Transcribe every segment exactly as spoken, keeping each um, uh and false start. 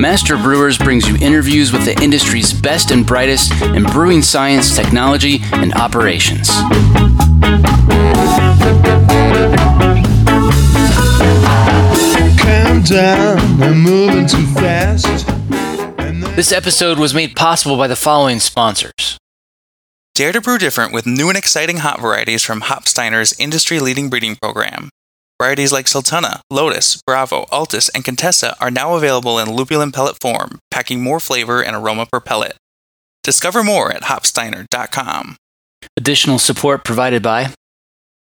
Master Brewers brings you interviews with the industry's best and brightest in brewing science, technology, and operations. Calm down, I'm moving too fast. This episode was made possible by the following sponsors. Dare to brew different with new and exciting hop varieties from Hopsteiner's industry-leading breeding program. Varieties like Sultana, Lotus, Bravo, Altus, and Contessa are now available in lupulin pellet form, packing more flavor and aroma per pellet. Discover more at hopsteiner dot com. Additional support provided by...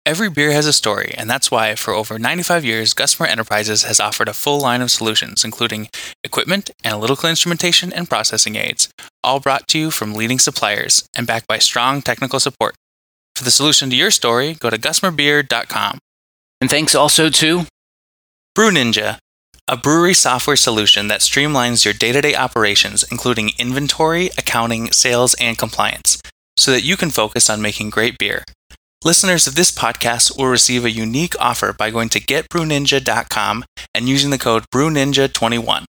Every beer has a story, and that's why, for over ninety-five years, Gusmer Enterprises has offered a full line of solutions, including equipment, analytical instrumentation, and processing aids, all brought to you from leading suppliers and backed by strong technical support. For the solution to your story, go to gusmer beer dot com. And thanks also to Brew Ninja, a brewery software solution that streamlines your day-to-day operations, including inventory, accounting, sales, and compliance, so that you can focus on making great beer. Listeners of this podcast will receive a unique offer by going to get brew ninja dot com and using the code brew ninja twenty-one.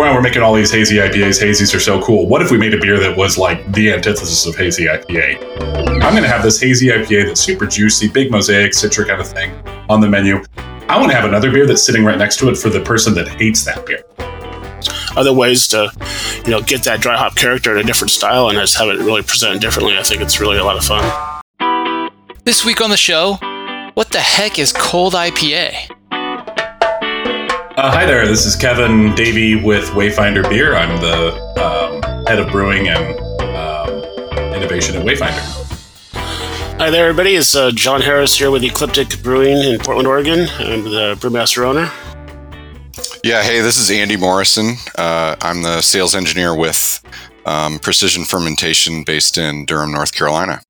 Wow, we're making all these hazy I P As. Hazies are so cool. What if we made a beer that was like the antithesis of hazy I P A? I'm going to have this hazy I P A that's super juicy, big Mosaic, Citra kind of thing on the menu. I want to have another beer that's sitting right next to it for the person that hates that beer. Other ways to, you know, get that dry hop character in a different style and just have it really presented differently. I think it's really a lot of fun. This week on the show, what the heck is Cold I P A? Uh, hi there, this is Kevin Davey with Wayfinder Beer. I'm the um, head of brewing and um, innovation at Wayfinder. Hi there, everybody. It's uh, John Harris here with Ecliptic Brewing in Portland, Oregon. I'm the brewmaster owner. Yeah, hey, this is Andy Morrison. Uh, I'm the sales engineer with um, Precision Fermentation based in Durham, North Carolina.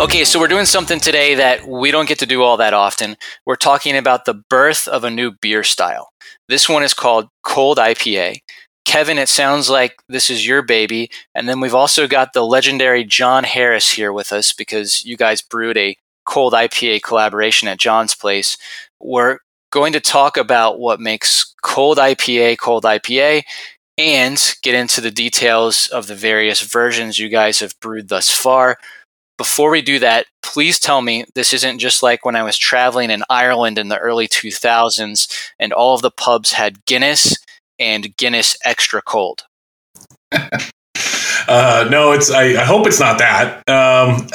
Okay, so we're doing something today that we don't get to do all that often. We're talking about the birth of a new beer style. This one is called Cold I P A. Kevin, it sounds like this is your baby. And then we've also got the legendary John Harris here with us because you guys brewed a Cold I P A collaboration at John's place. We're going to talk about what makes Cold I P A Cold I P A and get into the details of the various versions you guys have brewed thus far. Before we do that, please tell me this isn't just like when I was traveling in Ireland in the early two thousands and all of the pubs had Guinness and Guinness Extra Cold. uh, no, it's. I, I hope it's not that. Um,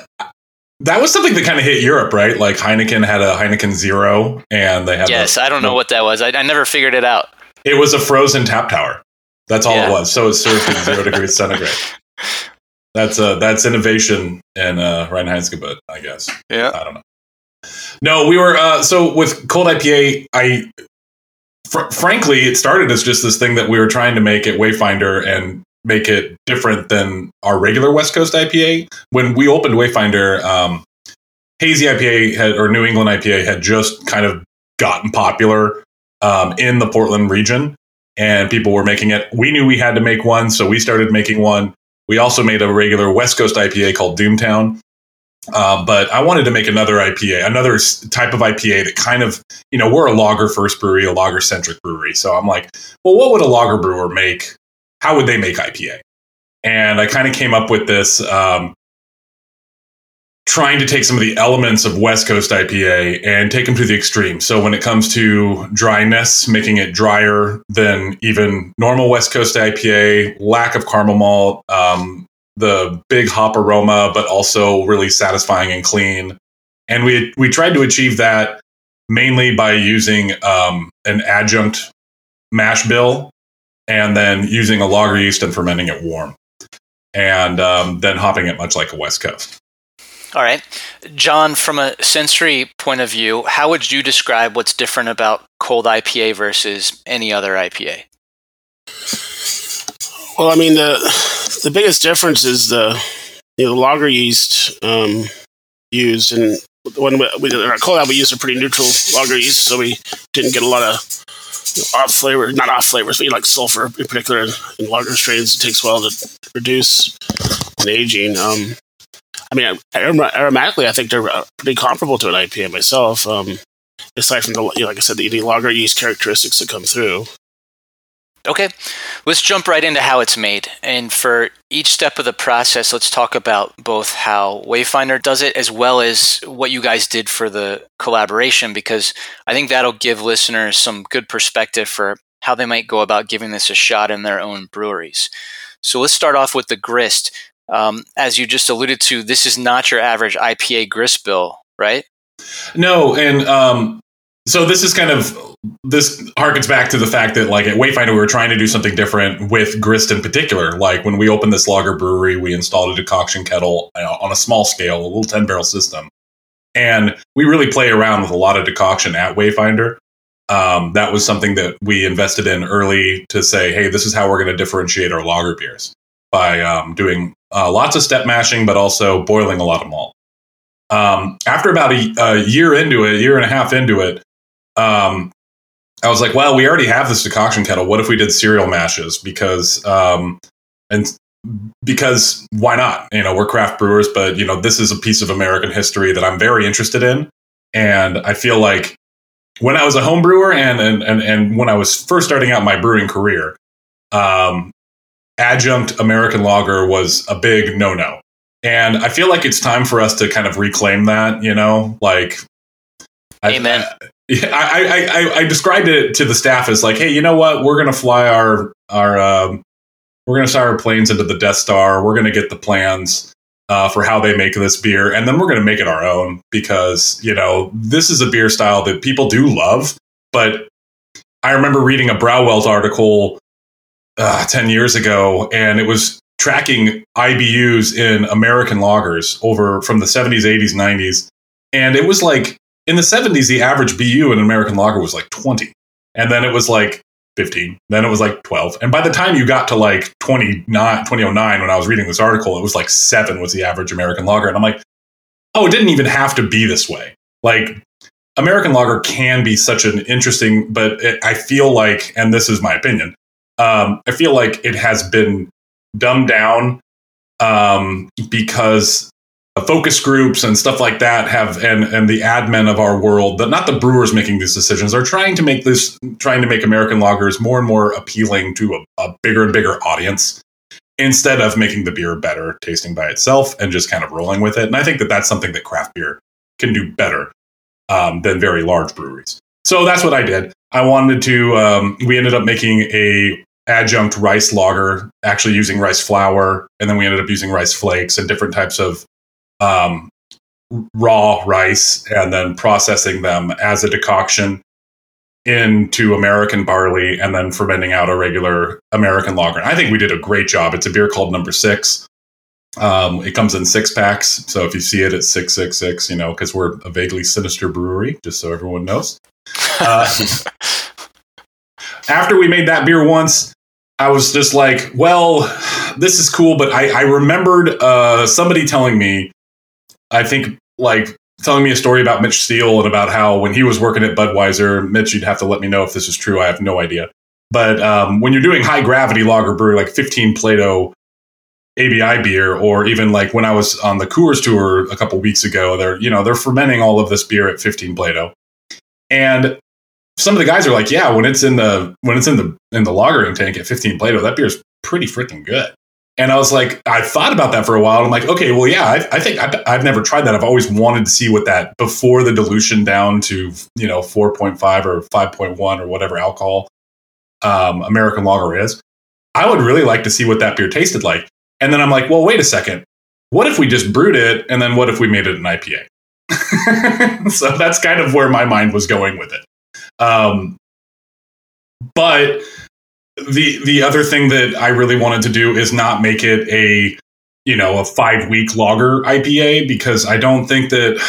that was something that kind of hit Europe, right? Like Heineken had a Heineken Zero, and they had. Yes, a, I don't know what that was. I, I never figured it out. It was a frozen tap tower. That's all yeah. It was. So it's served at zero degrees centigrade. That's uh, that's innovation in uh, Reinheitsgebot, I guess. Yeah. I don't know. No, we were, uh, so with Cold I P A, I, fr- frankly, it started as just this thing that we were trying to make at Wayfinder and make it different than our regular West Coast I P A. When we opened Wayfinder, um, Hazy I P A had, or New England I P A had just kind of gotten popular um, in the Portland region, and people were making it. We knew we had to make one, so we started making one. We also made a regular West Coast I P A called Doomtown. Uh, but I wanted to make another I P A, another type of I P A that kind of, you know, we're a lager first brewery, a lager centric brewery. So I'm like, well, what would a lager brewer make? How would they make I P A? And I kind of came up with this, um, trying to take some of the elements of West Coast I P A and take them to the extreme. So when it comes to dryness, making it drier than even normal West Coast I P A, lack of caramel malt, um, the big hop aroma, but also really satisfying and clean. And we we tried to achieve that mainly by using um, an adjunct mash bill and then using a lager yeast and fermenting it warm and um, then hopping it much like a West Coast. All right. John, from a sensory point of view, how would you describe what's different about Cold I P A versus any other I P A? Well, I mean, the the biggest difference is the, you know, the lager yeast um, used. And when we, we did our cold out, we used a pretty neutral lager yeast, so we didn't get a lot of you know, off flavors, not off flavors, but you know, like sulfur in particular in, in lager strains. It takes a while to reduce in aging. Um, I mean, aromatically, I think they're pretty comparable to an I P A myself, um, aside from, the, you know, like I said, the, the lager yeast characteristics that come through. Okay, let's jump right into how it's made. And for each step of the process, let's talk about both how Wayfinder does it as well as what you guys did for the collaboration, because I think that'll give listeners some good perspective for how they might go about giving this a shot in their own breweries. So let's start off with the grist. Um, as you just alluded to, this is not your average I P A grist bill, right? No, and um, so this is kind of, this harkens back to the fact that, like, at Wayfinder, we were trying to do something different with grist in particular. Like, when we opened this lager brewery, we installed a decoction kettle uh, on a small scale, a little ten-barrel system. And we really play around with a lot of decoction at Wayfinder. Um, that was something that we invested in early to say, hey, this is how we're going to differentiate our lager beers, by um, doing uh, lots of step mashing, but also boiling a lot of malt. Um, after about a, a year into it, year and a half into it, um, I was like, well, we already have this decoction kettle. What if we did cereal mashes? Because, um, and because why not? You know, we're craft brewers, but, you know, this is a piece of American history that I'm very interested in. And I feel like when I was a home brewer and, and, and, and when I was first starting out my brewing career, um, adjunct American lager was a big no-no. And I feel like it's time for us to kind of reclaim that, you know, like, amen. I, I, I, I described it to the staff as like, hey, you know what? We're going to fly our, our, um, we're going to fly our planes into the Death Star. We're going to get the plans uh, for how they make this beer. And then we're going to make it our own because, you know, this is a beer style that people do love. But I remember reading a Brauwelt article Uh, ten years ago, and it was tracking I B Us in American lagers over from the seventies, eighties, nineties. And it was like in the seventies, the average B U in an American lager was like twenty. And then it was like fifteen. Then it was like twelve. And by the time you got to like twenty-nine, twenty oh nine, when I was reading this article, it was like seven was the average American lager. And I'm like, oh, it didn't even have to be this way. Like, American lager can be such an interesting, but it, I feel like, and this is my opinion, Um, I feel like it has been dumbed down um, because focus groups and stuff like that have, and, and the admin of our world, but not the brewers making these decisions, are trying to make this, trying to make American lagers more and more appealing to a, a bigger and bigger audience instead of making the beer better tasting by itself and just kind of rolling with it. And I think that that's something that craft beer can do better um, than very large breweries. So that's what I did. I wanted to, um, we ended up making a adjunct rice lager, actually using rice flour, and then we ended up using rice flakes and different types of um, raw rice, and then processing them as a decoction into American barley, and then fermenting out a regular American lager. I think we did a great job. It's a beer called Number Six. Um, it comes in six packs, so if you see it at six six six, you know, because we're a vaguely sinister brewery, just so everyone knows. Uh, after we made that beer once, I was just like, well, this is cool. But I, I remembered uh, somebody telling me, I think, like telling me a story about Mitch Steele and about how when he was working at Budweiser, Mitch, you'd have to let me know if this is true. I have no idea. But um, when you're doing high gravity lager brewery, like fifteen Plato A B I beer, or even like when I was on the Coors tour a couple weeks ago, they're, you know, they're fermenting all of this beer at fifteen Plato. And some of the guys are like, yeah, when it's in the when it's in the in the lagering tank at fifteen Plato, that beer's pretty freaking good. And I was like, I thought about that for a while. And I'm like, okay, well, yeah, I, I think I've, I've never tried that. I've always wanted to see what that, before the dilution down to, you know, four point five or five point one or whatever alcohol um, American lager is. I would really like to see what that beer tasted like. And then I'm like, well, wait a second. What if we just brewed it? And then what if we made it an I P A? So that's kind of where my mind was going with it. Um, but the the other thing that I really wanted to do is not make it a, you know, a five week lager I P A, because I don't think that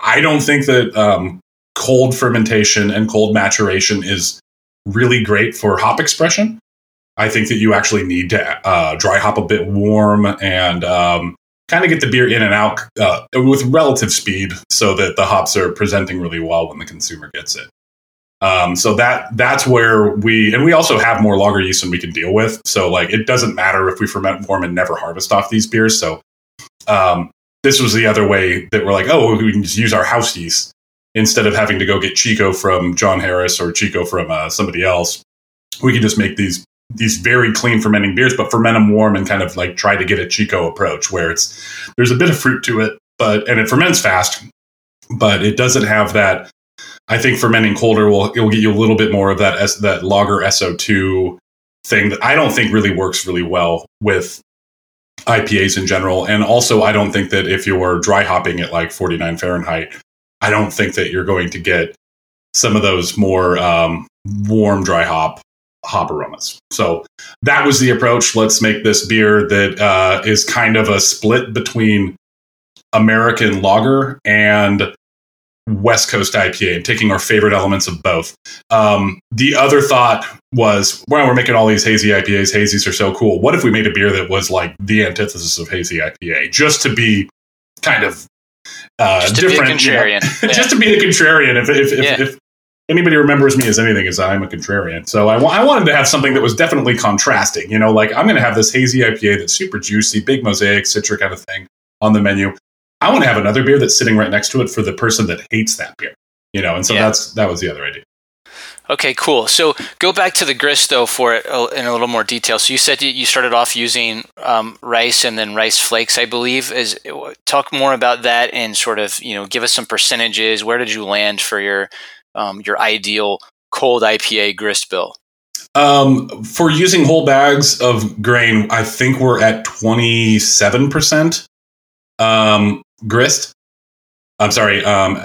I don't think that um, cold fermentation and cold maturation is really great for hop expression. I think that you actually need to uh, dry hop a bit warm and um, kind of get the beer in and out uh, with relative speed so that the hops are presenting really well when the consumer gets it. Um, so that that's where we, and we also have more lager yeast than we can deal with. So like, it doesn't matter if we ferment warm and never harvest off these beers. So um, this was the other way that we're like, oh, we can just use our house yeast instead of having to go get Chico from John Harris or Chico from uh, somebody else. We can just make these these very clean fermenting beers, but ferment them warm and kind of like try to get a Chico approach where it's, there's a bit of fruit to it, but, and it ferments fast, but it doesn't have that. I think fermenting colder will, it will get you a little bit more of that, that lager S O two thing that I don't think really works really well with I P As in general. And also I don't think that if you're dry hopping at like forty-nine Fahrenheit, I don't think that you're going to get some of those more um, warm dry hop hop aromas. So that was the approach. Let's make this beer that uh, is kind of a split between American lager and West Coast I P A, and taking our favorite elements of both. Um, the other thought was, well, we're making all these hazy I P As. Hazies are so cool. What if we made a beer that was like the antithesis of hazy I P A, just to be kind of uh, just to different, be a contrarian. You know? Yeah. Just to be the contrarian. If if if, yeah. if anybody remembers me as anything, is I'm a contrarian. So I, w- I wanted to have something that was definitely contrasting. You know, like I'm going to have this hazy I P A that's super juicy, big Mosaic, Citra kind of thing on the menu. I want to have another beer that's sitting right next to it for the person that hates that beer, you know? And so yeah. that's, that was the other idea. Okay, cool. So go back to the grist though for it in a little more detail. So you said you started off using um, rice and then rice flakes, I believe. Is talk more about that and sort of, you know, give us some percentages. Where did you land for your, um, your ideal cold I P A grist bill? Um, for using whole bags of grain, I think we're at twenty-seven percent. Um, grist, I'm sorry, um,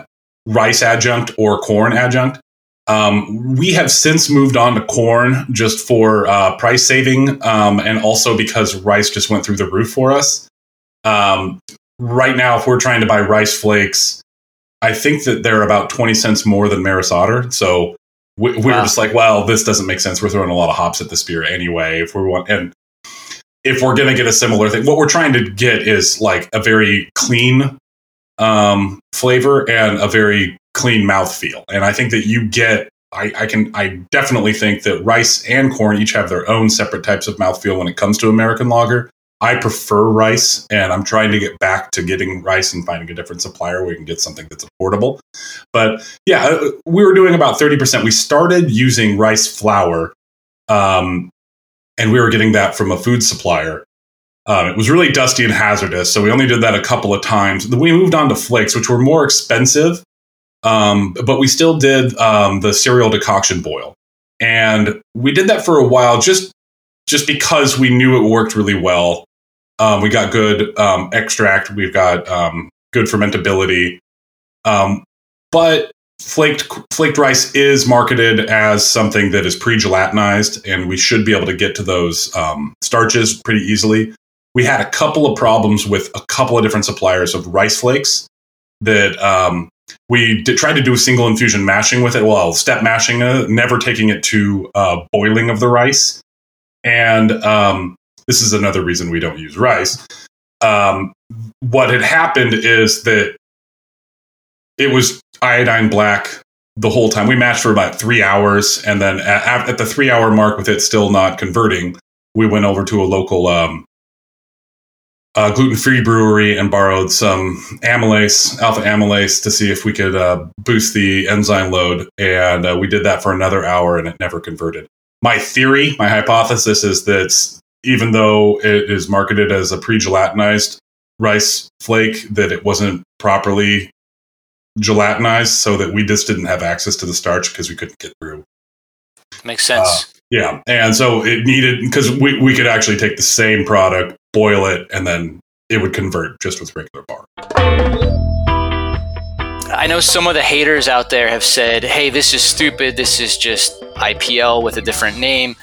rice adjunct or corn adjunct. Um, we have since moved on to corn just for uh, price saving um, and also because rice just went through the roof for us. Um, right now, if we're trying to buy rice flakes, I think that they're about twenty cents more than Maris Otter. So we, we're wow. just like, well, this doesn't make sense. We're throwing a lot of hops at this beer anyway. If we want, and if we're going to get a similar thing, what we're trying to get is like a very clean um, flavor and a very clean mouthfeel. And I think that you get, I, I can, I definitely think that rice and corn each have their own separate types of mouthfeel when it comes to American lager. I prefer rice, and I'm trying to get back to getting rice and finding a different supplier where we can get something that's affordable. But yeah, we were doing about thirty percent. We started using rice flour, um, and we were getting that from a food supplier. Um, it was really dusty and hazardous, so we only did that a couple of times. We moved on to flakes, which were more expensive, um, but we still did um, the cereal decoction boil. And we did that for a while just, just because we knew it worked really well. Um, we got good um, extract. We've got um, good fermentability. Um, but... Flaked flaked rice is marketed as something that is pre-gelatinized, and we should be able to get to those um, starches pretty easily. We had a couple of problems with a couple of different suppliers of rice flakes that um, we did, tried to do a single infusion mashing with it. Well, step mashing, uh, never taking it to uh, boiling of the rice. And um, this is another reason we don't use rice. Um, what had happened is that it was iodine black the whole time. We matched for about three hours. And then at, at the three hour mark with it still not converting, we went over to a local um, uh, gluten-free brewery and borrowed some amylase, alpha amylase, to see if we could uh, boost the enzyme load. And uh, we did that for another hour and it never converted. My theory, my hypothesis is that even though it is marketed as a pre-gelatinized rice flake, that it wasn't properly gelatinized, so that we just didn't have access to the starch because we couldn't get through. Makes sense. Uh, yeah. And so it needed, because we, we could actually take the same product, boil it, and then it would convert just with regular bar. I know some of the haters out there have said, hey, this is stupid. This is just I P L with a different name,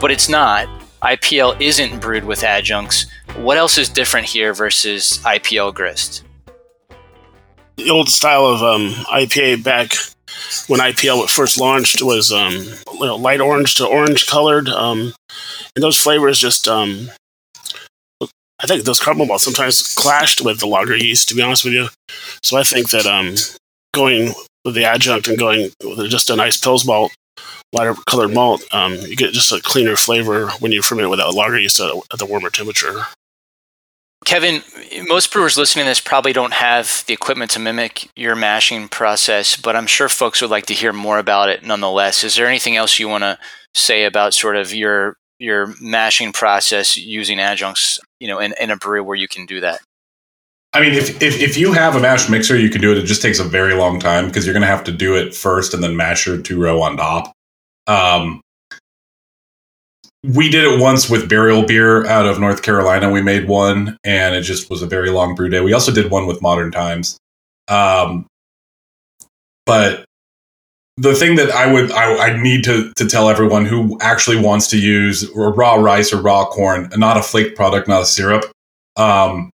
but it's not. I P L isn't brewed with adjuncts. What else is different here versus I P L grist? The old style of um, I P A back when I P L first launched was um, you know, light orange to orange colored. Um, and those flavors just, um, I think those caramel balls sometimes clashed with the lager yeast, to be honest with you. So I think that um, going with the adjunct and going with just a nice pils malt, lighter colored malt, um, you get just a cleaner flavor when you ferment without lager yeast at the warmer temperature. Kevin, most brewers listening to this probably don't have the equipment to mimic your mashing process, but I'm sure folks would like to hear more about it nonetheless. Is there anything else you want to say about sort of your your mashing process using adjuncts, you know, in, in a brewery where you can do that? I mean, if, if if you have a mash mixer, you can do it. It just takes a very long time because you're going to have to do it first and then mash your two row on top. Um, we did it once with Burial Beer out of North Carolina. We made one, and it just was a very long brew day. We also did one with Modern Times. Um, but the thing that I would I, I need to, to tell everyone who actually wants to use raw rice or raw corn, not a flaked product, not a syrup, um,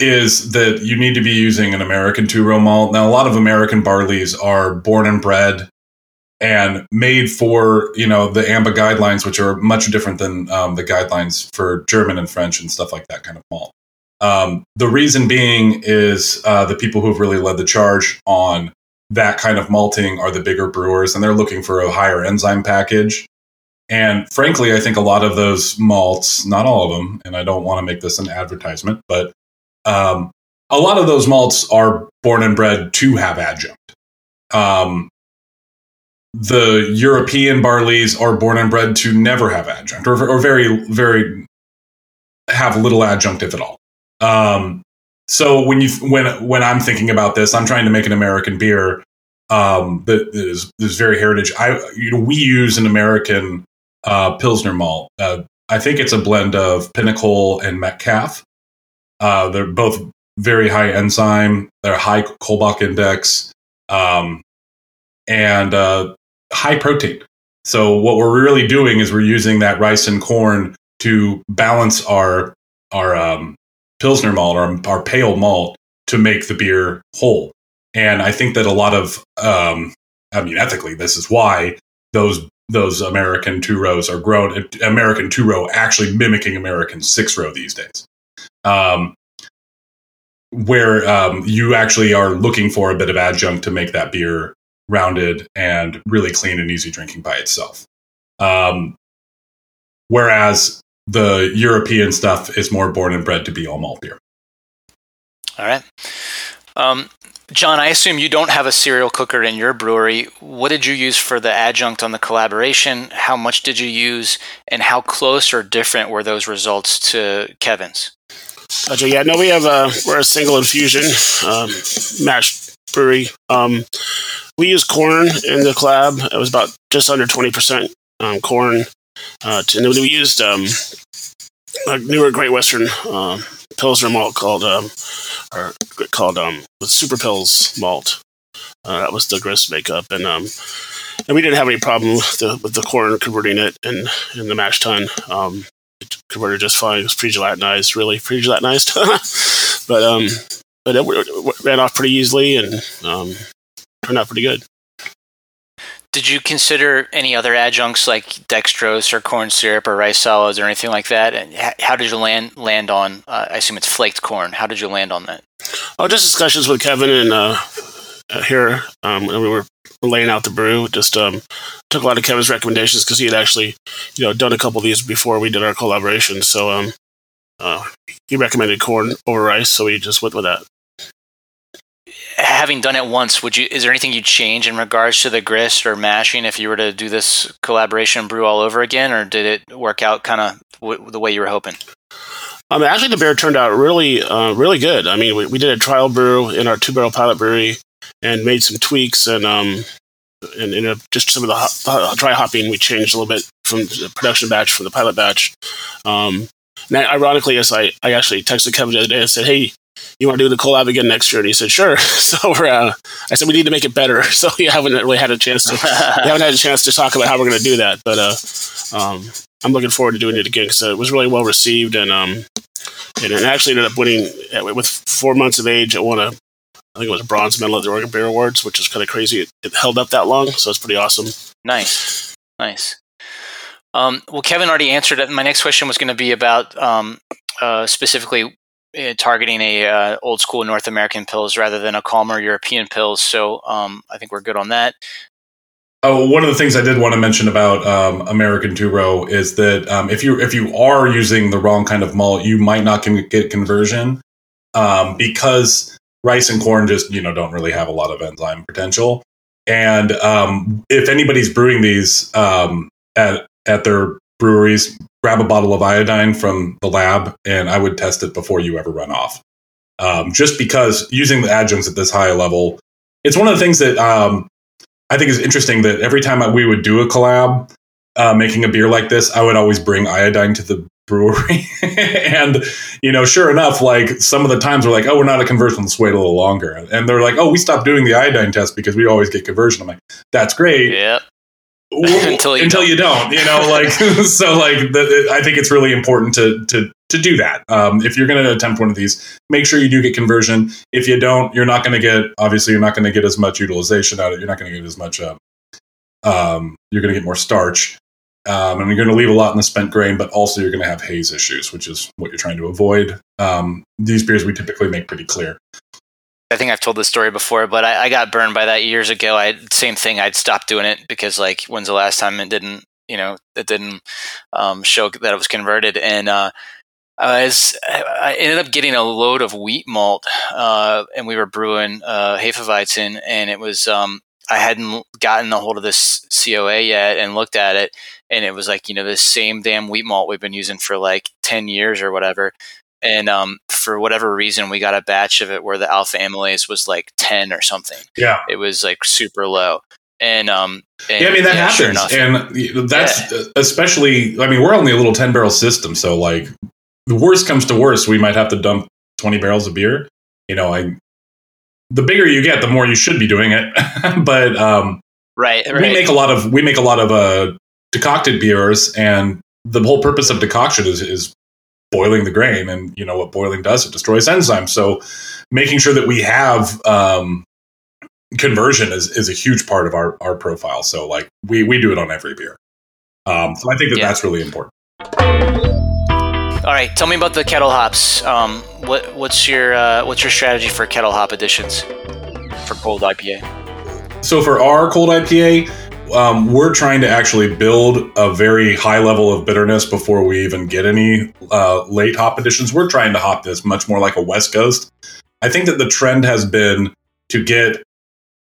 is that you need to be using an American two-row malt. Now, a lot of American barleys are born and bred and made for, you know, the A M B A guidelines, which are much different than um, the guidelines for German and French and stuff like that kind of malt. Um, the reason being is uh, the people who have really led the charge on that kind of malting are the bigger brewers, and they're looking for a higher enzyme package. And frankly, I think a lot of those malts, not all of them, and I don't want to make this an advertisement, but um, a lot of those malts are born and bred to have adjunct. Um, The European barleys are born and bred to never have adjunct, or, or very, very have little adjunct, if at all. Um, so when you when when I'm thinking about this, I'm trying to make an American beer um, that is, is very heritage. I you know we use an American uh, Pilsner malt. Uh, I think it's a blend of Pinnacle and Metcalf. Uh, they're both very high enzyme. They're high Kolbach index um, and. Uh, high protein. So what we're really doing is we're using that rice and corn to balance our our um, Pilsner malt, our, our pale malt, to make the beer whole. And I think that a lot of, um, I mean, ethically, this is why those those American two rows are grown. American two row actually mimicking American six row these days, um, where um, you actually are looking for a bit of adjunct to make that beer rounded and really clean and easy drinking by itself. Um, whereas the European stuff is more born and bred to be all malt beer. All right. Um, John, I assume you don't have a cereal cooker in your brewery. What did you use for the adjunct on the collaboration? How much did you use? And how close or different were those results to Kevin's? Okay, yeah, no, we have a, we're a single infusion um, mash brewery. Um, We used corn in the collab. It was about just under twenty percent um, corn. Uh, to, and then we used um, a newer Great Western uh, Pilsner malt called um, or called um, Super Pils malt. Uh, that was the grist makeup. And um, and we didn't have any problem with the, with the corn converting it in, in the mash tun. Um, it converted just fine. It was pre-gelatinized, really pre-gelatinized. but, um, but it ran off pretty easily and... Um, turned out pretty good. Did you consider any other adjuncts like dextrose or corn syrup or rice solids or anything like that? And how did you land land on? Uh, I assume it's flaked corn. How did you land on that? Oh, just discussions with Kevin and uh, here um, when we were laying out the brew. Just um, took a lot of Kevin's recommendations because he had actually, you know, done a couple of these before we did our collaboration. So um, uh, he recommended corn over rice, so we just went with that. Having done it once, would you? Is there anything you'd change in regards to the grist or mashing if you were to do this collaboration brew all over again, or did it work out kind of w- the way you were hoping? Um, actually, the beer turned out really, uh, really good. I mean, we, we did a trial brew in our two-barrel pilot brewery and made some tweaks, and um, and, and uh, just some of the hop, dry hopping we changed a little bit from the production batch from the pilot batch. Um, and ironically, as I, I actually texted Kevin the other day and said, "Hey, you want to do the collab again next year?" And he said, "Sure." So we're, uh, I said, "We need to make it better." So we haven't really had a chance to, we haven't had a chance to talk about how we're going to do that. But uh, um, I'm looking forward to doing it again because it was really well received, and um, and it actually ended up winning with four months of age. It won a, I think it was a bronze medal at the Oregon Beer Awards, which is kind of crazy. It, it held up that long, so it's pretty awesome. Nice, nice. Um, well, Kevin already answered it. My next question was going to be about um, uh, specifically uh, targeting a uh, old school North American pils rather than a calmer European pils. So um, I think we're good on that. Oh, one of the things I did want to mention about um, American two-row is that um, if you if you are using the wrong kind of malt, you might not can get conversion um, because rice and corn just you know don't really have a lot of enzyme potential. And um, if anybody's brewing these um, at at their breweries, grab a bottle of iodine from the lab, and I would test it before you ever run off. Um, just because using the adjuncts at this high level, it's one of the things that um, I think is interesting that every time we would do a collab, uh, making a beer like this, I would always bring iodine to the brewery. And, you know, sure enough, like some of the times we're like, oh, we're not a conversion, let's wait a little longer. And they're like, oh, we stopped doing the iodine test because we always get conversion. I'm like, that's great. Yeah. until you until don't. you don't, you know, like, so like, the, I think it's really important to, to, to do that. Um, if you're going to attempt one of these, make sure you do get conversion. If you don't, you're not going to get, obviously you're not going to get as much utilization out of it. You're not going to get as much, uh, um, you're going to get more starch. Um, and you're going to leave a lot in the spent grain, but also you're going to have haze issues, which is what you're trying to avoid. Um, these beers we typically make pretty clear. I think I've told this story before, but I, I got burned by that years ago. I same thing. I'd stopped doing it because, like, when's the last time it didn't, you know, it didn't um, show that it was converted. And uh, I, was, I ended up getting a load of wheat malt, uh, and we were brewing uh, Hefeweizen, and it was um, I hadn't gotten a hold of this C O A yet and looked at it, and it was like, you know, this same damn wheat malt we've been using for like ten years or whatever. And um, for whatever reason, we got a batch of it where the alpha amylase was like ten or something. Yeah, it was like super low. And, um, and yeah, I mean that yeah, happens, sure and that's yeah. especially. I mean, we're only a little ten barrel system, so like the worst comes to worst, we might have to dump twenty barrels of beer. You know, I the bigger you get, the more you should be doing it. But um, right, right, we make a lot of we make a lot of uh, decocted beers, and the whole purpose of decoction is. is boiling the grain, and you know what boiling does, it destroys enzymes. So making sure that we have um, conversion is, is a huge part of our, our profile. So like we, we do it on every beer. Um, so I think that yeah. that's really important. All right. Tell me about the kettle hops. Um, what, what's your, uh, what's your strategy for kettle hop additions for cold I P A? So for our cold I P A, Um, we're trying to actually build a very high level of bitterness before we even get any uh, late hop additions. We're trying to hop this much more like a West Coast. I think that the trend has been to get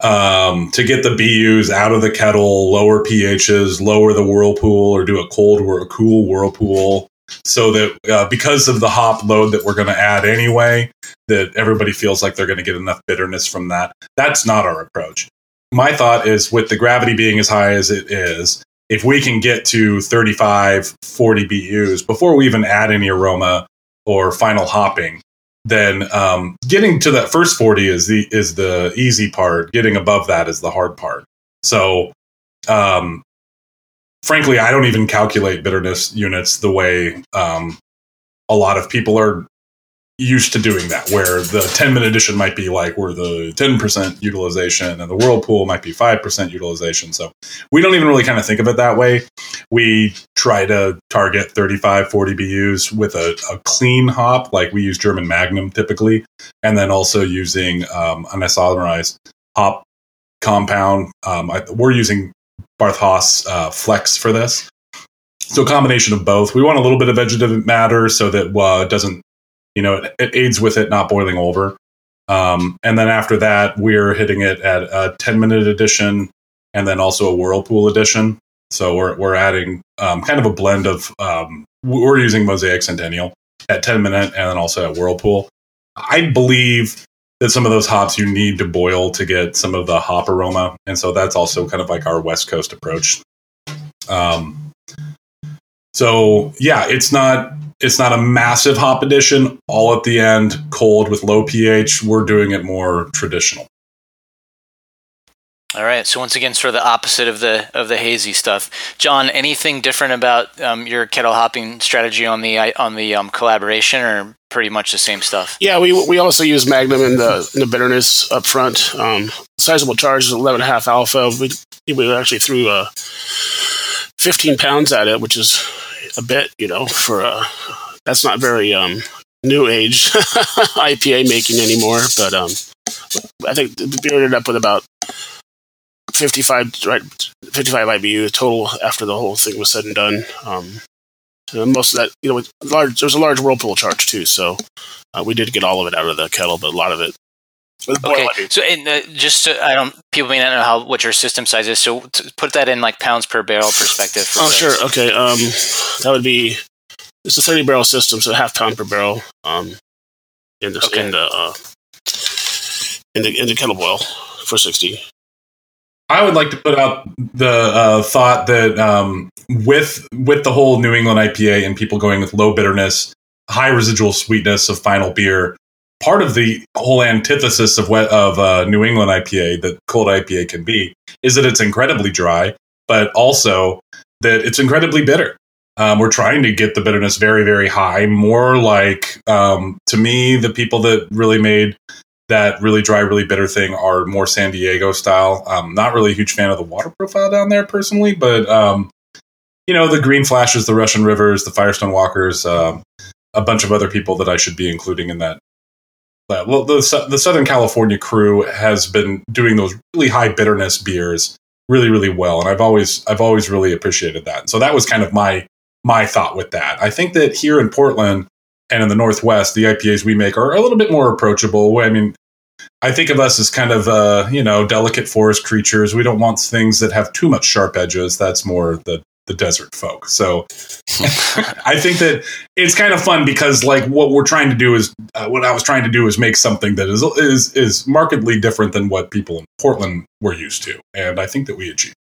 um, to get the B Us out of the kettle, lower pHs, lower the whirlpool, or do a cold or a cool whirlpool, so that uh, because of the hop load that we're going to add anyway, that everybody feels like they're going to get enough bitterness from that. That's not our approach. My thought is with the gravity being as high as it is, if we can get to thirty-five, forty B Us before we even add any aroma or final hopping, then um, getting to that first forty is the is the easy part. Getting above that is the hard part. So, um, frankly, I don't even calculate bitterness units the way um, a lot of people are used to doing that, where the ten-minute addition might be like where the ten percent utilization and the whirlpool might be five percent utilization. So we don't even really kind of think of it that way. We try to target thirty-five, forty B Us with a, a clean hop, like we use German Magnum typically, and then also using um, an isomerized hop compound. Um, I, we're using Barth Haas uh, Flex for this. So a combination of both. We want a little bit of vegetative matter so that uh, it doesn't You know, it, it aids with it not boiling over. Um, and then after that, we're hitting it at a ten-minute addition and then also a whirlpool addition. So we're we're adding um, kind of a blend of, um, we're using Mosaic Centennial at ten-minute and then also at whirlpool. I believe that some of those hops you need to boil to get some of the hop aroma. And so that's also kind of like our West Coast approach. Um, so, yeah, it's not... It's not a massive hop addition, all at the end, cold with low pH. We're doing it more traditional. All right. So once again, sort of the opposite of the of the hazy stuff. John, anything different about um, your kettle hopping strategy on the on the um, collaboration, or pretty much the same stuff? Yeah, we we also use Magnum in the in the bitterness up front. Um, sizable charge is eleven and a half alpha. We we actually threw uh, fifteen pounds at it, which is a bit, you know, for uh, that's not very um, new age I P A making anymore. But um, I think the beer ended up with about fifty-five, right? fifty-five I B U total after the whole thing was said and done. Um, and most of that, you know, with large, there was a large whirlpool charge too, so uh, we did get all of it out of the kettle, but a lot of it. Okay, so in the, just so I don't, people may not know how what your system size is. So to put that in like pounds per barrel perspective. For oh, those. Sure. Okay, um, that would be it's a thirty barrel system, so half pound per barrel. Um, in the okay. in the uh, in the in the kettle boil for sixty. I would like to put out the uh, thought that um, with with the whole New England I P A and people going with low bitterness, high residual sweetness of final beer, part of the whole antithesis of what, of uh, New England I P A that cold I P A can be is that it's incredibly dry, but also that it's incredibly bitter. Um, we're trying to get the bitterness very, very high, more like, um, to me, the people that really made that really dry, really bitter thing are more San Diego style. I'm not really a huge fan of the water profile down there personally, but, um, you know, the Green Flashes, the Russian Rivers, the Firestone Walkers, um, a bunch of other people that I should be including in that. that well, the, the Southern California crew has been doing those really high bitterness beers really, really well. And I've always, I've always really appreciated that. And so that was kind of my, my thought with that. I think that here in Portland, and in the Northwest, the I P As we make are a little bit more approachable. I mean, I think of us as kind of, uh, you know, delicate forest creatures. We don't want things that have too much sharp edges. That's more the, the desert folk. So I think that it's kind of fun because, like, what we're trying to do is uh, what I was trying to do is make something that is, is, is markedly different than what people in Portland were used to. And I think that we achieved.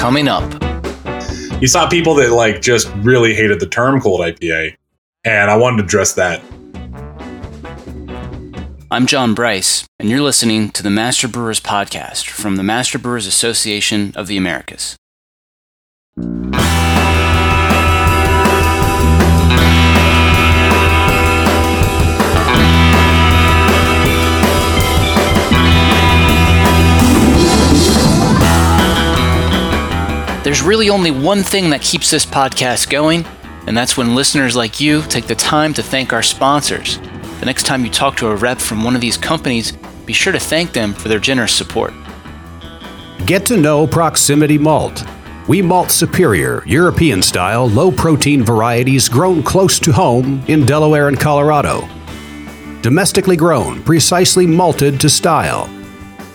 Coming up, you saw people that like just really hated the term cold I P A, and I wanted to address that. I'm John Bryce, and you're listening to the Master Brewers Podcast from the Master Brewers Association of the Americas. There's really only one thing that keeps this podcast going, and that's when listeners like you take the time to thank our sponsors. The next time you talk to a rep from one of these companies, be sure to thank them for their generous support. Get to know Proximity Malt. We malt superior, European-style, low-protein varieties grown close to home in Delaware and Colorado. Domestically grown, precisely malted to style.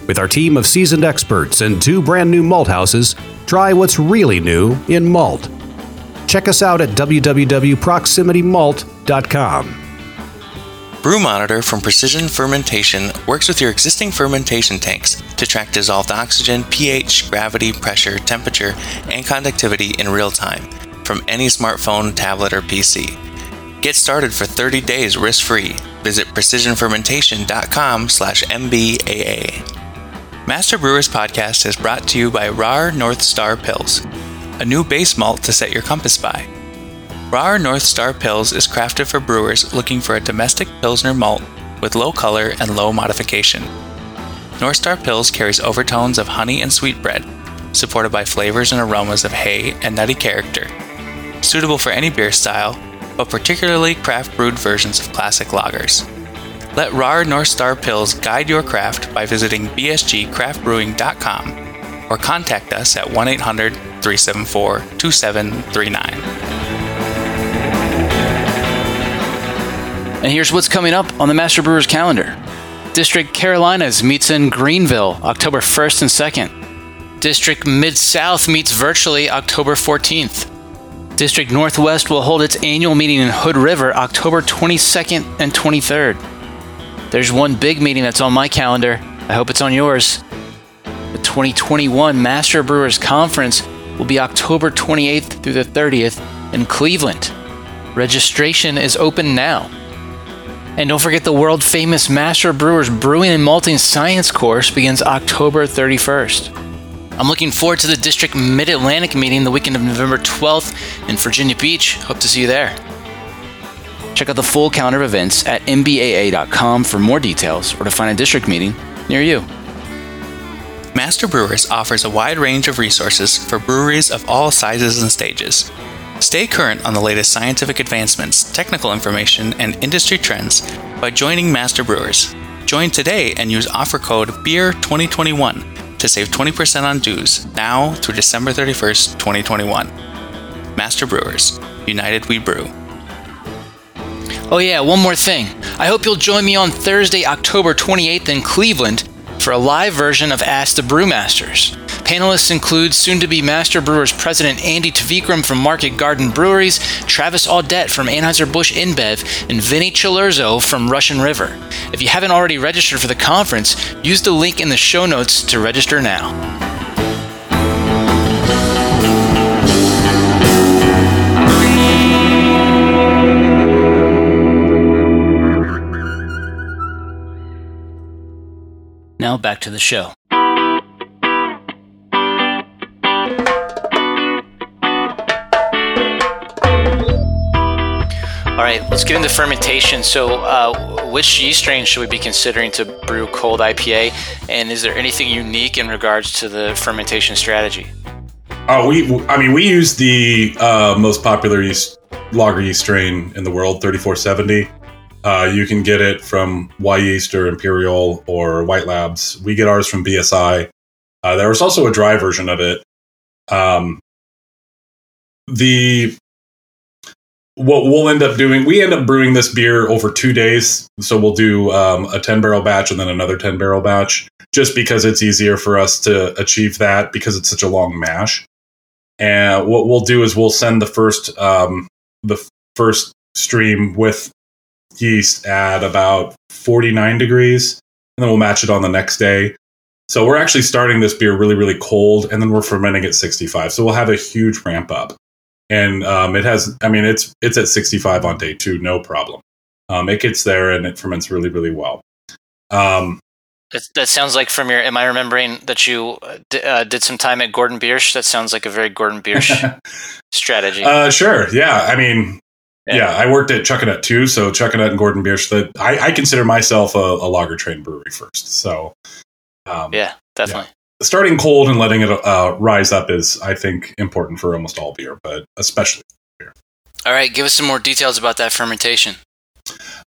With our team of seasoned experts and two brand new malt houses, try what's really new in malt. Check us out at w w w dot proximity malt dot com. Brew Monitor from Precision Fermentation works with your existing fermentation tanks to track dissolved oxygen, pH, gravity, pressure, temperature, and conductivity in real time from any smartphone, tablet, or P C. Get started for thirty days risk-free. Visit precision fermentation dot com slash M B A A. Master Brewers Podcast is brought to you by R A R North Star Pils, a new base malt to set your compass by. R A R North Star Pils is crafted for brewers looking for a domestic Pilsner malt with low color and low modification. North Star Pils carries overtones of honey and sweetbread, supported by flavors and aromas of hay and nutty character. Suitable for any beer style, but particularly craft-brewed versions of classic lagers. Let R A R North Star Pils guide your craft by visiting b s g craft brewing dot com or contact us at one eight hundred three seven four two seven three nine. And here's what's coming up on the Master Brewers calendar. District Carolinas meets in Greenville, October first and second. District Mid-South meets virtually October fourteenth. District Northwest will hold its annual meeting in Hood River, October twenty-second and twenty-third. There's one big meeting that's on my calendar. I hope it's on yours. The twenty twenty-one Master Brewers Conference will be October twenty-eighth through the thirtieth in Cleveland. Registration is open now. And don't forget the world-famous Master Brewers Brewing and Malting Science course begins October thirty-first. I'm looking forward to the District Mid-Atlantic meeting the weekend of November twelfth in Virginia Beach. Hope to see you there. Check out the full calendar of events at m b a a dot com for more details or to find a district meeting near you. Master Brewers offers a wide range of resources for breweries of all sizes and stages. Stay current on the latest scientific advancements, technical information, and industry trends by joining Master Brewers. Join today and use offer code beer twenty twenty-one to save twenty percent on dues now through December thirty-first, twenty twenty-one. Master Brewers, United We Brew. Oh yeah, one more thing. I hope you'll join me on Thursday, October twenty-eighth in Cleveland for a live version of Ask the Brewmasters. Panelists include soon-to-be Master Brewers President Andy Tavikram from Market Garden Breweries, Travis Audette from Anheuser-Busch InBev, and Vinnie Cilurzo from Russian River. If you haven't already registered for the conference, use the link in the show notes to register now. Now back to the show. All right, let's get into fermentation. So uh, which yeast strain should we be considering to brew cold I P A? And is there anything unique in regards to the fermentation strategy? Oh, we, I mean, we use the uh, most popular yeast, lager yeast strain in the world, thirty-four seventy. Uh, you can get it from Y Yeast or Imperial or White Labs. We get ours from B S I. Uh, there was also a dry version of it. Um, the... What we'll end up doing, we end up brewing this beer over two days. So we'll do um, a ten barrel batch and then another ten barrel batch, just because it's easier for us to achieve that because it's such a long mash. And what we'll do is we'll send the first um, the first stream with yeast at about forty-nine degrees, and then we'll match it on the next day. So we're actually starting this beer really, really cold, and then we're fermenting at sixty-five. So we'll have a huge ramp up. And um, it has, I mean, it's it's at sixty-five on day two, no problem. Um, it gets there and it ferments really, really well. Um, that, that sounds like from your, am I remembering that you d- uh, did some time at Gordon Biersch? That sounds like a very Gordon Biersch strategy. Uh, sure, yeah. I mean, yeah. yeah, I worked at Chuckanut too, so Chuckanut and Gordon Biersch, that I, I consider myself a, a lager trained brewery first. So, um, yeah, definitely. Yeah. Starting cold and letting it uh, rise up is, I think, important for almost all beer, but especially beer. All right, give us some more details about that fermentation.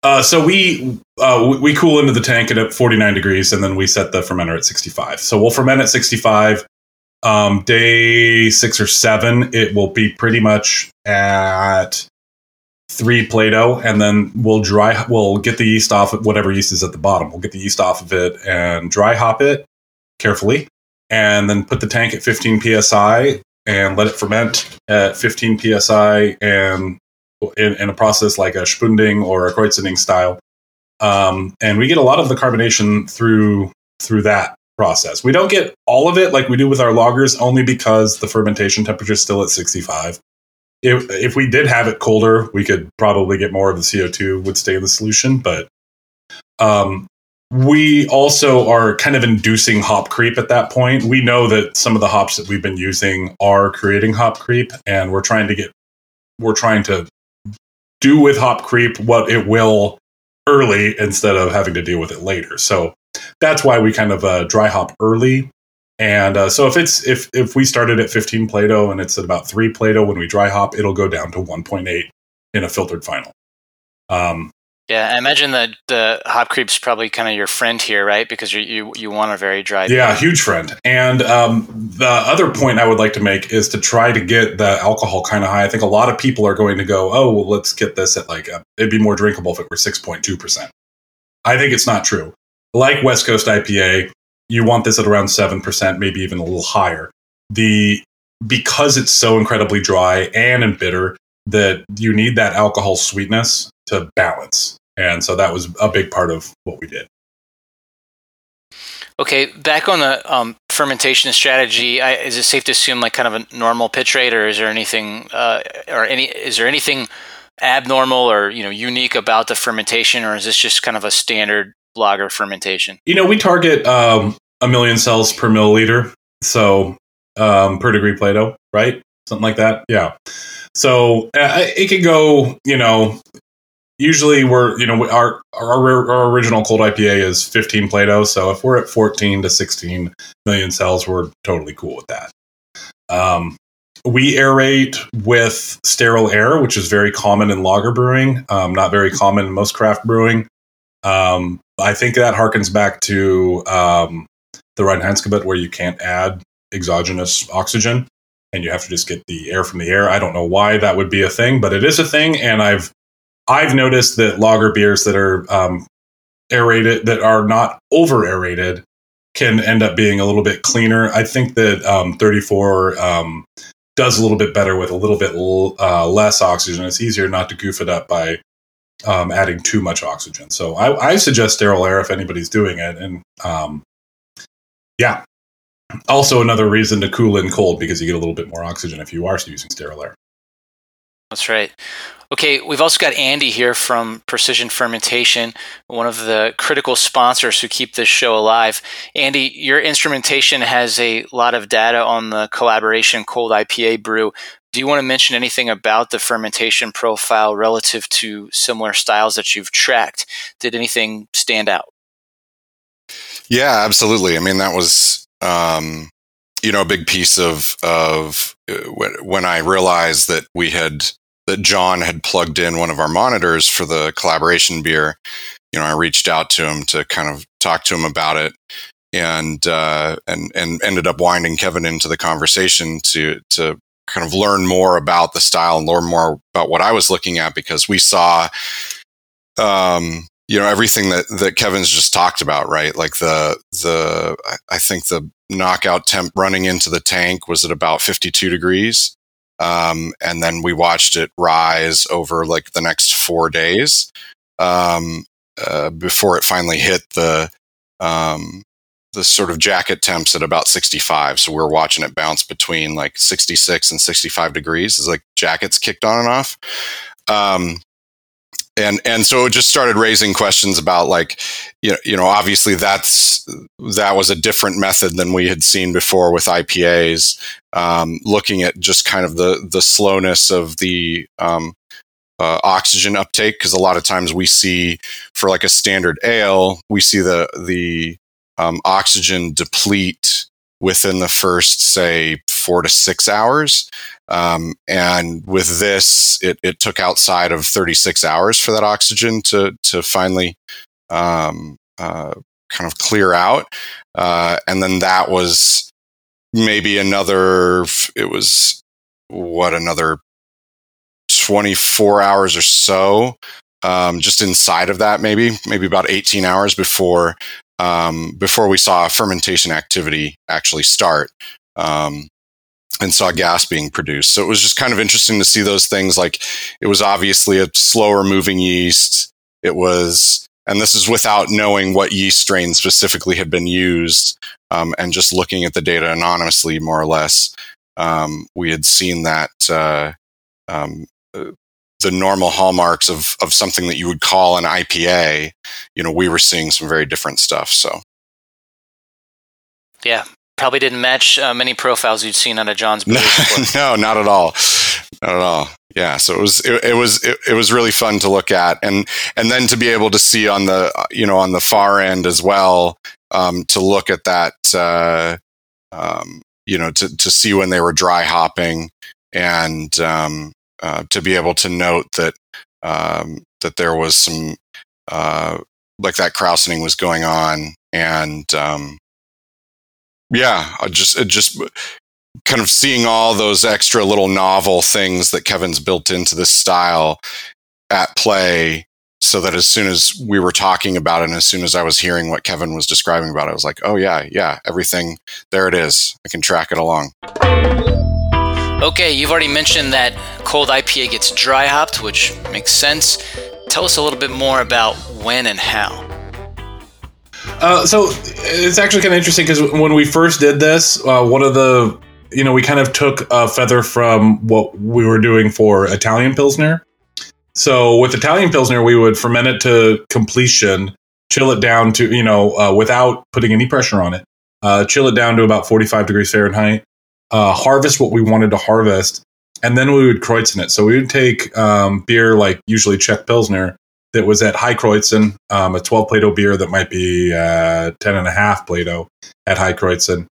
Uh, so we uh, we cool into the tank at forty-nine degrees, and then we set the fermenter at sixty-five. So we'll ferment at sixty-five. Um, day six or seven, it will be pretty much at three Play-Doh, and then we'll dry. We'll get the yeast off of whatever yeast is at the bottom. We'll get the yeast off of it and dry hop it carefully, and then put the tank at fifteen P S I and let it ferment at fifteen P S I and in, in a process like a Spunding or a Kreuzening style. Um, and we get a lot of the carbonation through through that process. We don't get all of it like we do with our lagers only because the fermentation temperature is still at sixty-five. If, if we did have it colder, we could probably get more of the C O two would stay in the solution, but um, we also are kind of inducing hop creep at that point. We know that some of the hops that we've been using are creating hop creep, and we're trying to get, we're trying to do with hop creep what it will early instead of having to deal with it later. So that's why we kind of uh, dry hop early. And uh, so if it's, if, if we started at fifteen Play-Doh and it's at about three Play-Doh, when we dry hop, it'll go down to one point eight in a filtered final. Um, Yeah, I imagine that the hop creep's probably kind of your friend here, right? Because you you, you want a very dry beer. Yeah, huge friend. And um, the other point I would like to make is to try to get the alcohol kind of high. I think a lot of people are going to go, oh, well, let's get this at like, a, it'd be more drinkable if it were six point two percent. I think it's not true. Like West Coast I P A, you want this at around seven percent, maybe even a little higher. The because it's so incredibly dry and, and bitter that you need that alcohol sweetness to balance. And so that was a big part of what we did. Okay, back on the um, fermentation strategy, I, is it safe to assume like kind of a normal pitch rate, or is there anything uh, or any is there anything abnormal or you know unique about the fermentation, or is this just kind of a standard lager fermentation? You know, we target um, a million cells per milliliter, so um, per degree Plato, right? Something like that. Yeah. So uh, it can go, you know, usually we're, you know, our, our our original cold I P A is fifteen Plato. So if we're at fourteen to sixteen million cells, we're totally cool with that. Um, we aerate with sterile air, which is very common in lager brewing, um, not very common in most craft brewing. Um, I think that harkens back to um, the Reinheitsgebot, where you can't add exogenous oxygen and you have to just get the air from the air. I don't know why that would be a thing, but it is a thing. And I've I've noticed that lager beers that are um, aerated, that are not over aerated, can end up being a little bit cleaner. I think that um, thirty-four um, does a little bit better with a little bit l- uh, less oxygen. It's easier not to goof it up by um, adding too much oxygen. So I, I suggest sterile air if anybody's doing it. And um, yeah. Also, another reason to cool in cold, because you get a little bit more oxygen if you are using sterile air. That's right. Okay, we've also got Andy here from Precision Fermentation, one of the critical sponsors who keep this show alive. Andy, your instrumentation has a lot of data on the collaboration cold I P A brew. Do you want to mention anything about the fermentation profile relative to similar styles that you've tracked? Did anything stand out? Yeah, absolutely. I mean, that was... Um, you know, a big piece of, of when I realized that we had, that John had plugged in one of our monitors for the collaboration beer, you know, I reached out to him to kind of talk to him about it and, uh, and, and ended up winding Kevin into the conversation to, to kind of learn more about the style and learn more about what I was looking at, because we saw, um, you know, everything that, that Kevin's just talked about, right? Like the, the, I think the knockout temp running into the tank was at about fifty-two degrees. Um, and then we watched it rise over like the next four days, um, uh, before it finally hit the, um, the sort of jacket temps at about sixty-five. So we were watching it bounce between like sixty-six and sixty-five degrees as like jackets kicked on and off. Um, And and so it just started raising questions about like, you know, you know, obviously that's that was a different method than we had seen before with I P As. Um, looking at just kind of the the slowness of the um, uh, oxygen uptake, because a lot of times we see for like a standard ale, we see the the um, oxygen deplete within the first, say, four to six hours. Um, and with this, it, it took outside of thirty-six hours for that oxygen to, to finally, um, uh, kind of clear out. Uh, and then that was maybe another, it was what, another twenty-four hours or so, um, just inside of that, maybe, maybe about eighteen hours before, um, before we saw fermentation activity actually start. Um, and saw gas being produced. So it was just kind of interesting to see those things. Like it was obviously a slower moving yeast. It was, and this is without knowing what yeast strain specifically had been used, um, and just looking at the data anonymously, more or less. Um, we had seen that uh, um, the normal hallmarks of, of something that you would call an I P A, you know, we were seeing some very different stuff. So. Yeah. Probably didn't match uh, many profiles you'd seen out of John's beer. No, not at all, not at all. Yeah, so it was it, it was it, it was really fun to look at, and and then to be able to see on the you know on the far end as well, um, to look at that, uh, um, you know, to to see when they were dry hopping, and um, uh, to be able to note that um, that there was some uh, like that krausening was going on, and um, Yeah, I just just kind of seeing all those extra little novel things that Kevin's built into this style at play, so that as soon as we were talking about it and as soon as I was hearing what Kevin was describing about it, I was like, oh yeah, yeah, everything, there it is. I can track it along. Okay, you've already mentioned that cold I P A gets dry hopped, which makes sense. Tell us a little bit more about when and how. Uh, so it's actually kind of interesting because when we first did this, uh, one of the, you know, we kind of took a feather from what we were doing for Italian Pilsner. So with Italian Pilsner, we would ferment it to completion, chill it down to, you know, uh, without putting any pressure on it, uh, chill it down to about forty-five degrees Fahrenheit, uh, harvest what we wanted to harvest, and then we would Kreuzen it. So we would take um, beer like usually Czech Pilsner that was at High Kreuzen, um, a twelve Plato beer that might be uh, ten and a half Plato at High Kreuzen.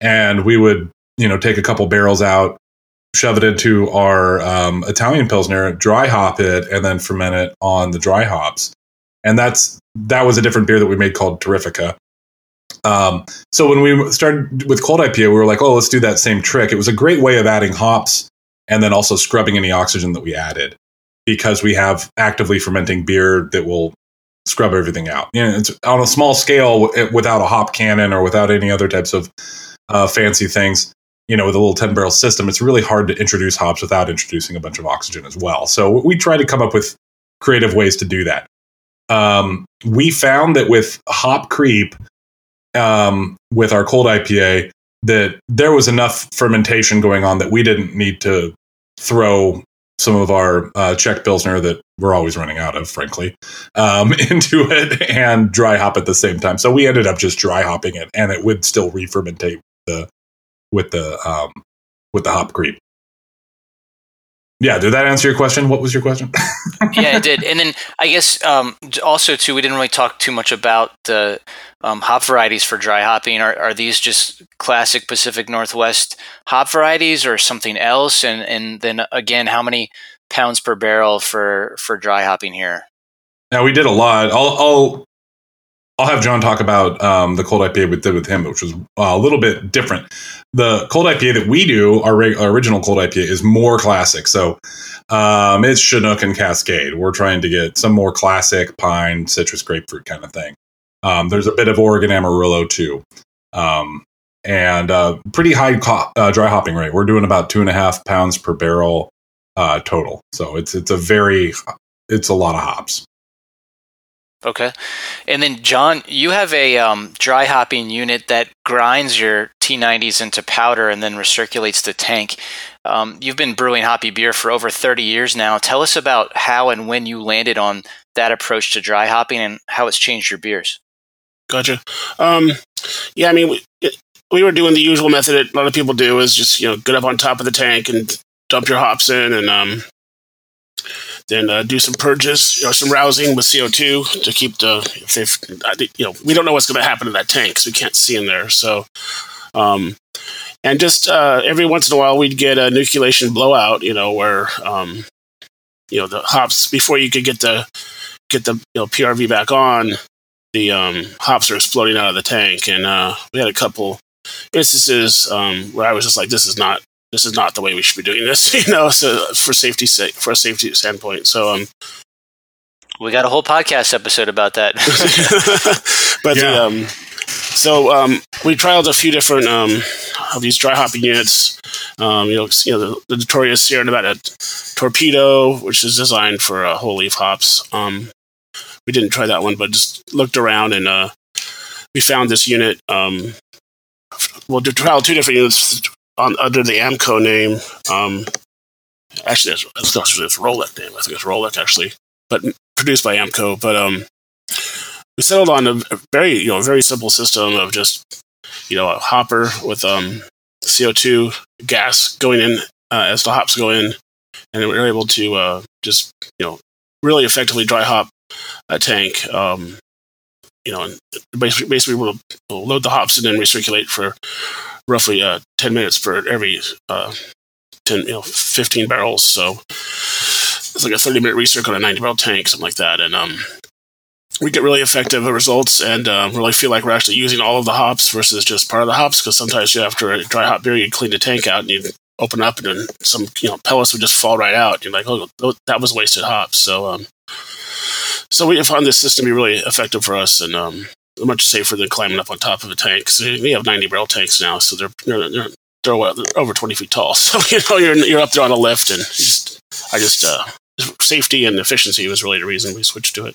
And we would, you know, take a couple barrels out, shove it into our um, Italian Pilsner, dry hop it, and then ferment it on the dry hops. And that's that was a different beer that we made called Terrifica. Um, so when we started with Cold I P A, we were like, oh, let's do that same trick. It was a great way of adding hops and then also scrubbing any oxygen that we added, because we have actively fermenting beer that will scrub everything out. You know, it's on a small scale w- without a hop cannon or without any other types of uh, fancy things. You know, with a little ten barrel system, it's really hard to introduce hops without introducing a bunch of oxygen as well. So we try to come up with creative ways to do that. Um, we found that with hop creep, um, with our Cold I P A, that there was enough fermentation going on that we didn't need to throw some of our uh, Czech Pilsner that we're always running out of, frankly, um, into it and dry hop at the same time. So we ended up just dry hopping it, and it would still re-fermentate the, with the um, with the hop creep. Yeah, did that answer your question? What was your question? Yeah, it did. And then I guess um, also, too, we didn't really talk too much about the um, hop varieties for dry hopping. Are, are these just classic Pacific Northwest hop varieties or something else? And and then, again, how many pounds per barrel for, for dry hopping here? Now, we did a lot. I'll I'll, I'll have John talk about um, the Cold I P A we did with him, which was a little bit different. The Cold I P A that we do, our, our original Cold I P A, is more classic. So um, it's Chinook and Cascade. We're trying to get some more classic pine, citrus, grapefruit kind of thing. Um, there's a bit of Oregon Amarillo, too. Um, and uh, pretty high co- uh, dry hopping rate. We're doing about two and a half pounds per barrel uh, total. So it's it's a very, it's a lot of hops. Okay. And then, John, you have a um, dry hopping unit that grinds your T nineties into powder and then recirculates the tank. Um, you've been brewing hoppy beer for over thirty years now. Tell us about how and when you landed on that approach to dry hopping and how it's changed your beers. Gotcha. Um, yeah, I mean, we, we were doing the usual method that a lot of people do, is just, you know, get up on top of the tank and dump your hops in and... Um, Then uh, do some purges, you know, some rousing with C O two to keep the, if, if, you know, we don't know what's going to happen to that tank, so we can't see in there. So, um, and just uh, every once in a while, we'd get a nucleation blowout, you know, where, um, you know, the hops, before you could get the, get the, you know, P R V back on, the um, hops are exploding out of the tank. And uh, we had a couple instances um, where I was just like, this is not, This is not the way we should be doing this, you know. So for safety sake, for a safety standpoint. So um, we got a whole podcast episode about that. But yeah. the, um, so um, we trialed a few different um of these dry hopping units. Um, you know, you know the, the notorious Sierra Nevada Torpedo, which is designed for uh, whole leaf hops. Um, we didn't try that one, but just looked around and uh, we found this unit. Um, we'll do trial two different units. On, under the AMCO name, um, actually, it's, it's, it's Rolex name. I think it's Rolex, actually, but produced by AMCO. But um, we settled on a very, you know, very simple system of just, you know, a hopper with um, C O two gas going in uh, as the hops go in, and we were able to uh, just, you know, really effectively dry hop a tank. Um, you know, and basically, basically we'll, we'll load the hops and then recirculate for roughly uh, ten minutes for every uh, ten, you know, fifteen barrels. So it's like a thirty minute recirc on a ninety barrel tank, something like that. And um, we get really effective results and uh, really feel like we're actually using all of the hops versus just part of the hops. Because sometimes you, after a dry hop beer, you clean the tank out and you open up and then some, you know, pellets would just fall right out. You're like, oh, that was wasted hops. So, um, so we found this system to be really effective for us and, um, much safer than climbing up on top of a tank. So we have ninety barrel tanks now, so they're they're they're, they're, what, they're over twenty feet tall. So you know you're you're up there on a lift, and just I just uh, safety and efficiency was really the reason we switched to it.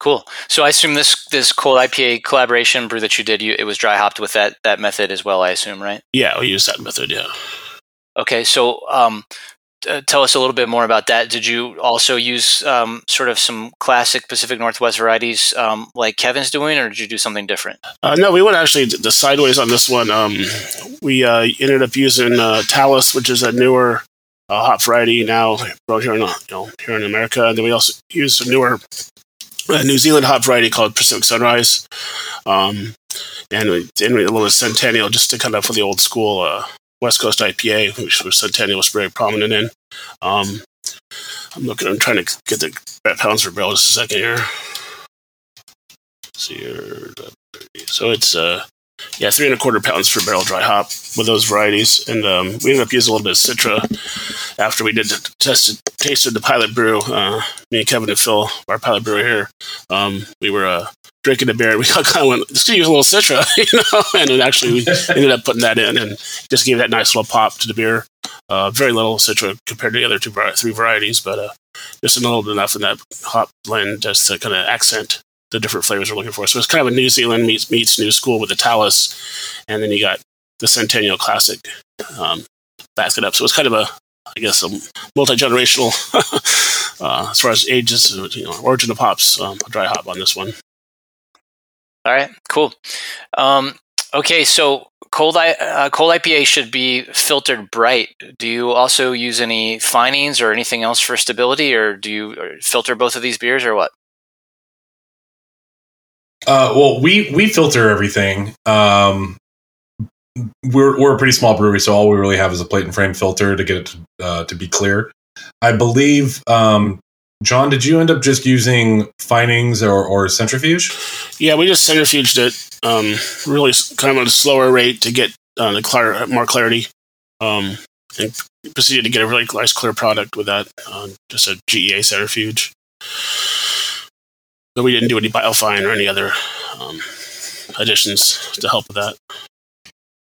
Cool. So I assume this this cold I P A collaboration brew that you did, you, it was dry hopped with that that method as well, I assume, right? Yeah, we use that method. Yeah. Okay, so um, t- tell us a little bit more about that. Did you also use um, sort of some classic Pacific Northwest varieties um, like Kevin's doing, or did you do something different? Uh, no, we went actually the sideways on this one. Um, we uh, ended up using uh, Talus, which is a newer uh, hop variety now grown here in you know, here in America, and then we also used a newer uh, New Zealand hop variety called Pacific Sunrise, um, and we, and we a little Centennial just to kind of for the old school. Uh, West Coast I P A, which was Centennial was very prominent in. Um, I'm looking. I'm trying to get the pounds per barrel just a second here. Let's see here, so it's uh, yeah, three and a quarter pounds per barrel dry hop with those varieties, and um, we ended up using a little bit of Citra after we did tested tasted the pilot brew. Uh, me and Kevin and Phil, our pilot brewer here, um, we were uh, drinking a beer, and we kind of went, just use a little Citra, you know, and it actually we ended up putting that in and just gave that nice little pop to the beer. Uh, very little Citra compared to the other two three varieties, but uh, just a little enough in that hop blend just to kind of accent the different flavors we're looking for. So it's kind of a New Zealand meets, meets New School with the Talus, and then you got the Centennial Classic um, basket up. So it's kind of a, I guess, a multi-generational, uh, as far as ages, you know, origin of hops, um, dry hop on this one. All right, cool. Um, okay, so cold uh, cold I P A should be filtered bright. Do you also use any finings or anything else for stability, or do you filter both of these beers, or what? Uh, well, we we filter everything. Um, we're we're a pretty small brewery, so all we really have is a plate and frame filter to get it to, uh, to be clear. I believe. Um, John, did you end up just using finings or, or centrifuge? Yeah, we just centrifuged it, um, really kind of at a slower rate to get uh, the clar- more clarity, um, and proceeded to get a really nice clear product with that, uh, just a G E A centrifuge. But we didn't do any biofine or any other um, additions to help with that.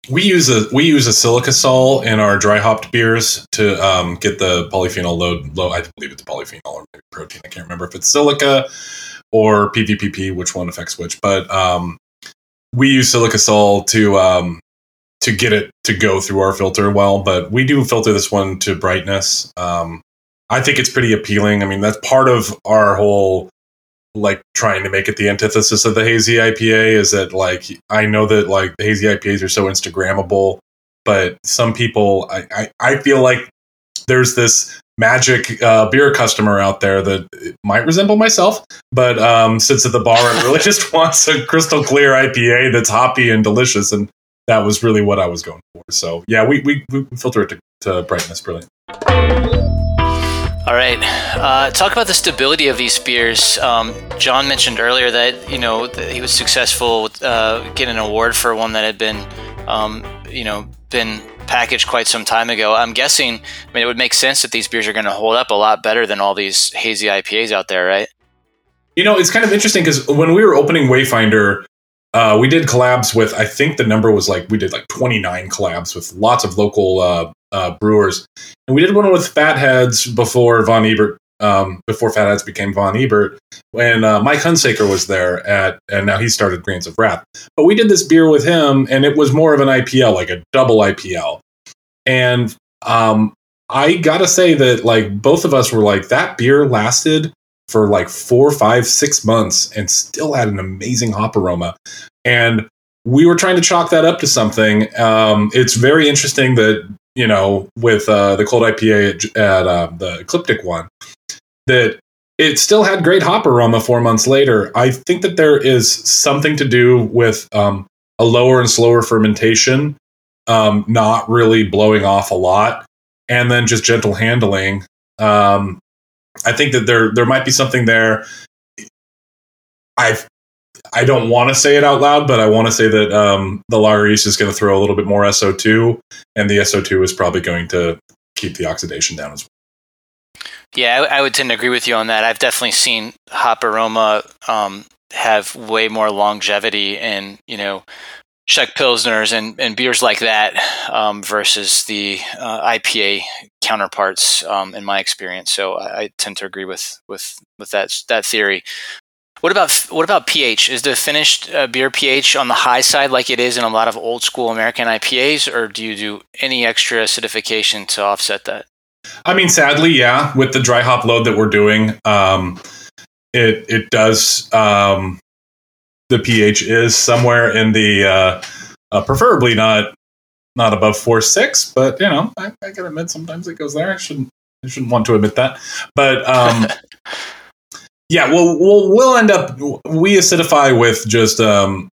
We use a we use a silica sol in our dry hopped beers to um, get the polyphenol load low. I believe it's polyphenol or maybe protein. I can't remember if it's silica or P V P P, which one affects which. But um, we use silica sol to um, to get it to go through our filter well. But we do filter this one to brightness. Um, I think it's pretty appealing. I mean, that's part of our whole like trying to make it the antithesis of the hazy I P A is that like, I know that like the hazy I P As are so Instagrammable, but some people, I, I, I feel like there's this magic uh, beer customer out there that might resemble myself, but um, sits at the bar and really just wants a crystal clear I P A that's hoppy and delicious. And that was really what I was going for. So yeah, we, we, we filter it to, to brightness. Brilliant. All right. Uh, talk about the stability of these beers. Um, John mentioned earlier that you know that he was successful with, uh, getting an award for one that had been, um, you know, been packaged quite some time ago. I'm guessing. I mean, it would make sense that these beers are going to hold up a lot better than all these hazy I P As out there, right? You know, it's kind of interesting because when we were opening Wayfinder, uh, we did collabs with. I think the number was like we did like twenty-nine collabs with lots of local. Uh, Uh, brewers, and we did one with Fat Heads before Von Ebert, um, before Fat Heads became Von Ebert, when uh, Mike Hunsaker was there at, and now he started Grains of Wrath. But we did this beer with him, and it was more of an I P L, like a double I P L. And um, I gotta say that like both of us were like that beer lasted for like four, five, six months, and still had an amazing hop aroma. And we were trying to chalk that up to something. Um, it's very interesting that. You know, with uh, the cold I P A at, at uh, the Ecliptic one, that it still had great hop aroma four months later. I think that there is something to do with um, a lower and slower fermentation, um, not really blowing off a lot, and then just gentle handling. Um, I think that there there might be something there. I've. I don't want to say it out loud, but I want to say that um, the lager yeast is going to throw a little bit more S O two, and the S O two is probably going to keep the oxidation down as well. Yeah, I, I would tend to agree with you on that. I've definitely seen hop aroma um, have way more longevity in, you know, Czech Pilsners and, and beers like that um, versus the uh, I P A counterparts um, in my experience. So I, I tend to agree with with, with that that theory. What about what about pH? Is the finished uh, beer pH on the high side like it is in a lot of old school American I P As, or do you do any extra acidification to offset that? I mean, sadly, yeah. With the dry hop load that we're doing, um, it it does. Um, the pH is somewhere in the uh, uh, preferably not not above four six, but you know, I, I can admit sometimes it goes there. I shouldn't I shouldn't want to admit that, but. Um, Yeah, well, we'll we'll end up we acidify with just um,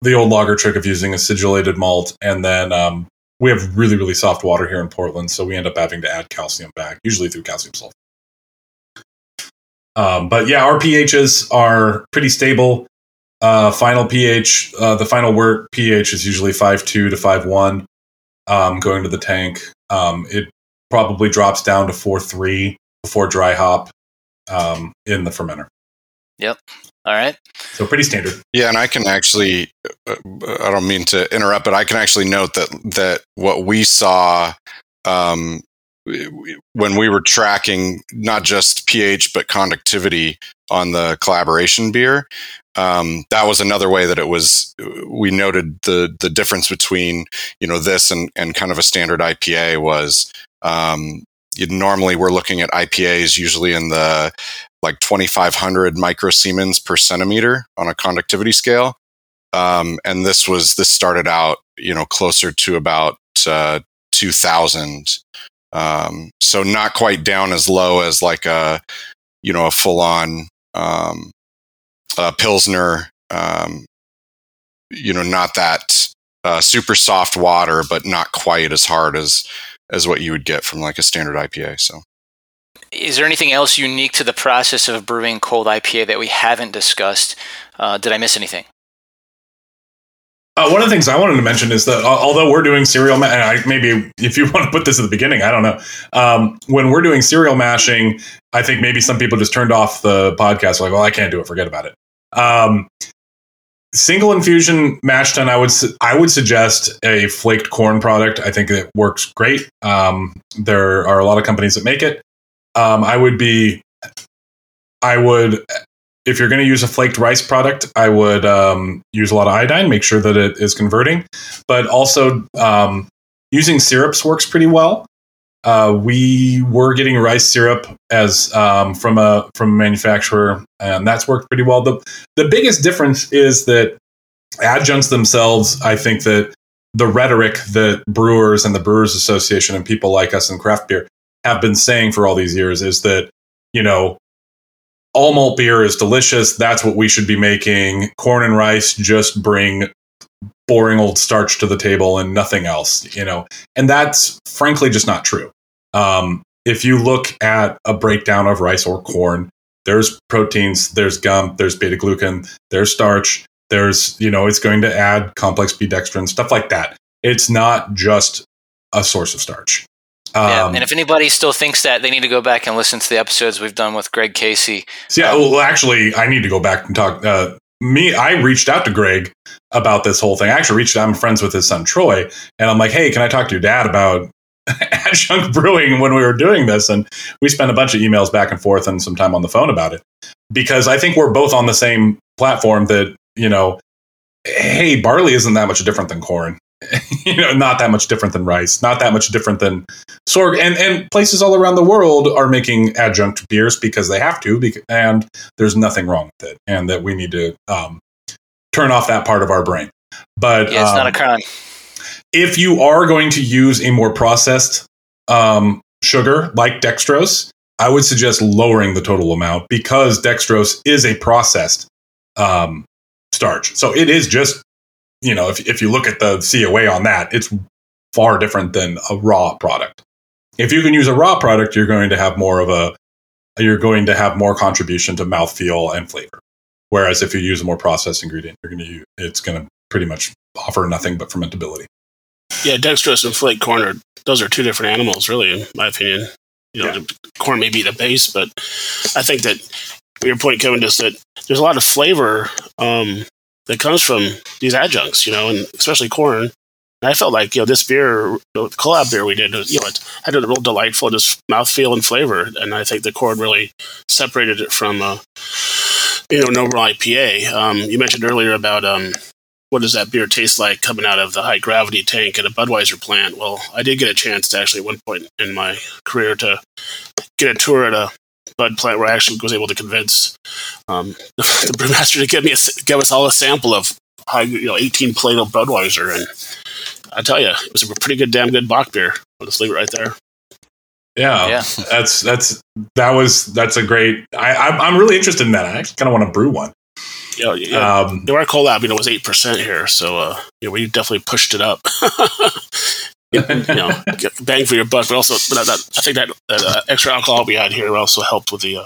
the old lager trick of using acidulated malt, and then um, we have really really soft water here in Portland, so we end up having to add calcium back, usually through calcium sulfate. Um, but yeah, our pHs are pretty stable. Uh, final pH, uh, the final wort pH is usually five two to five one, um, going to the tank. Um, it probably drops down to four three before dry hop. Um, in the fermenter. Yep. All right. So pretty standard. Yeah, and I can actually, uh, I don't mean to interrupt, but I can actually note that that what we saw um, when we were tracking not just pH but conductivity on the collaboration beer, um, that was another way that it was. We noted the the difference between you know this and and kind of a standard I P A was. Um, You'd normally we're looking at I P As usually in the like twenty-five hundred microsiemens per centimeter on a conductivity scale. Um, and this was, this started out, you know, closer to about uh, two thousand. Um, so not quite down as low as like a, you know, a full on um, a Pilsner, um, you know, not that uh, super soft water, but not quite as hard as, as what you would get from like a standard I P A. So, is there anything else unique to the process of brewing cold I P A that we haven't discussed? Uh, did I miss anything? Uh, one of the things I wanted to mention is that uh, although we're doing cereal, ma- I, maybe if you want to put this at the beginning, I don't know. Um, when we're doing cereal mashing, I think maybe some people just turned off the podcast. Like, well, I can't do it. Forget about it. Um, Single infusion mash tun, I would su- I would suggest a flaked corn product. I think it works great. Um, there are a lot of companies that make it. Um, I would be, I would, if you're going to use a flaked rice product, I would um, use a lot of iodine. Make sure that it is converting, but also um, using syrups works pretty well. Uh, we were getting rice syrup as um, from a from a manufacturer, and that's worked pretty well. The the biggest difference is that adjuncts themselves, I think that the rhetoric that brewers and the Brewers Association and people like us in craft beer have been saying for all these years is that, you know, all malt beer is delicious. That's what we should be making. Corn and rice just bring boring old starch to the table and nothing else, you know, and that's frankly just not true. Um, if you look at a breakdown of rice or corn, there's proteins, there's gum, there's beta glucan, there's starch, there's, you know, it's going to add complex B dextrin, stuff like that. It's not just a source of starch. Um, yeah, and if anybody still thinks that, they need to go back and listen to the episodes we've done with Greg Casey. So yeah, um, well, actually, I need to go back and talk. Uh, Me, I reached out to Greg about this whole thing. I actually reached out. I'm friends with his son, Troy. And I'm like, hey, can I talk to your dad about adjunct brewing when we were doing this? And we spent a bunch of emails back and forth and some time on the phone about it. Because I think we're both on the same platform that, you know, hey, barley isn't that much different than corn. You know, not that much different than rice. Not that much different than sorghum. And, and places all around the world are making adjunct beers because they have to, because, and there's nothing wrong with it, and that we need to um, turn off that part of our brain. But yeah, it's um, not a crime. If you are going to use a more processed um, sugar like dextrose, I would suggest lowering the total amount because dextrose is a processed um, starch. So it is just, you know, if if you look at the C O A on that, it's far different than a raw product. If you can use a raw product, you're going to have more of a, you're going to have more contribution to mouthfeel and flavor. Whereas if you use a more processed ingredient, you're going to use, it's going to pretty much offer nothing but fermentability. Yeah, dextrose and flaked corn are, those are two different animals, really, in my opinion. You know, yeah. The corn may be the base, but I think that your point, Kevin, just that there's a lot of flavor. Um, that comes from these adjuncts, you know, and especially corn. And I felt like, you know, this beer, the collab beer we did, you know, it had a real delightful just mouthfeel and flavor. And I think the corn really separated it from uh, you know, an overall I P A. Um, you mentioned earlier about um, what does that beer taste like coming out of the high gravity tank at a Budweiser plant. Well, I did get a chance to actually at one point in my career to get a tour at a Bud plant where I actually was able to convince um, the, the brewmaster to give me a, give us all a sample of high, you know, eighteen plate of Budweiser, and I tell you, it was a pretty good, damn good bock beer. I'll just leave it right there. Yeah, yeah. that's that's that was that's a great. I, I'm I'm really interested in that. I actually kind of want to brew one. Yeah, yeah. Um, our cold lab, you know, was eight percent here, so uh, yeah, we definitely pushed it up. you know, bang for your buck, but also, but that, I think that, that uh, extra alcohol we had here also helped with the uh,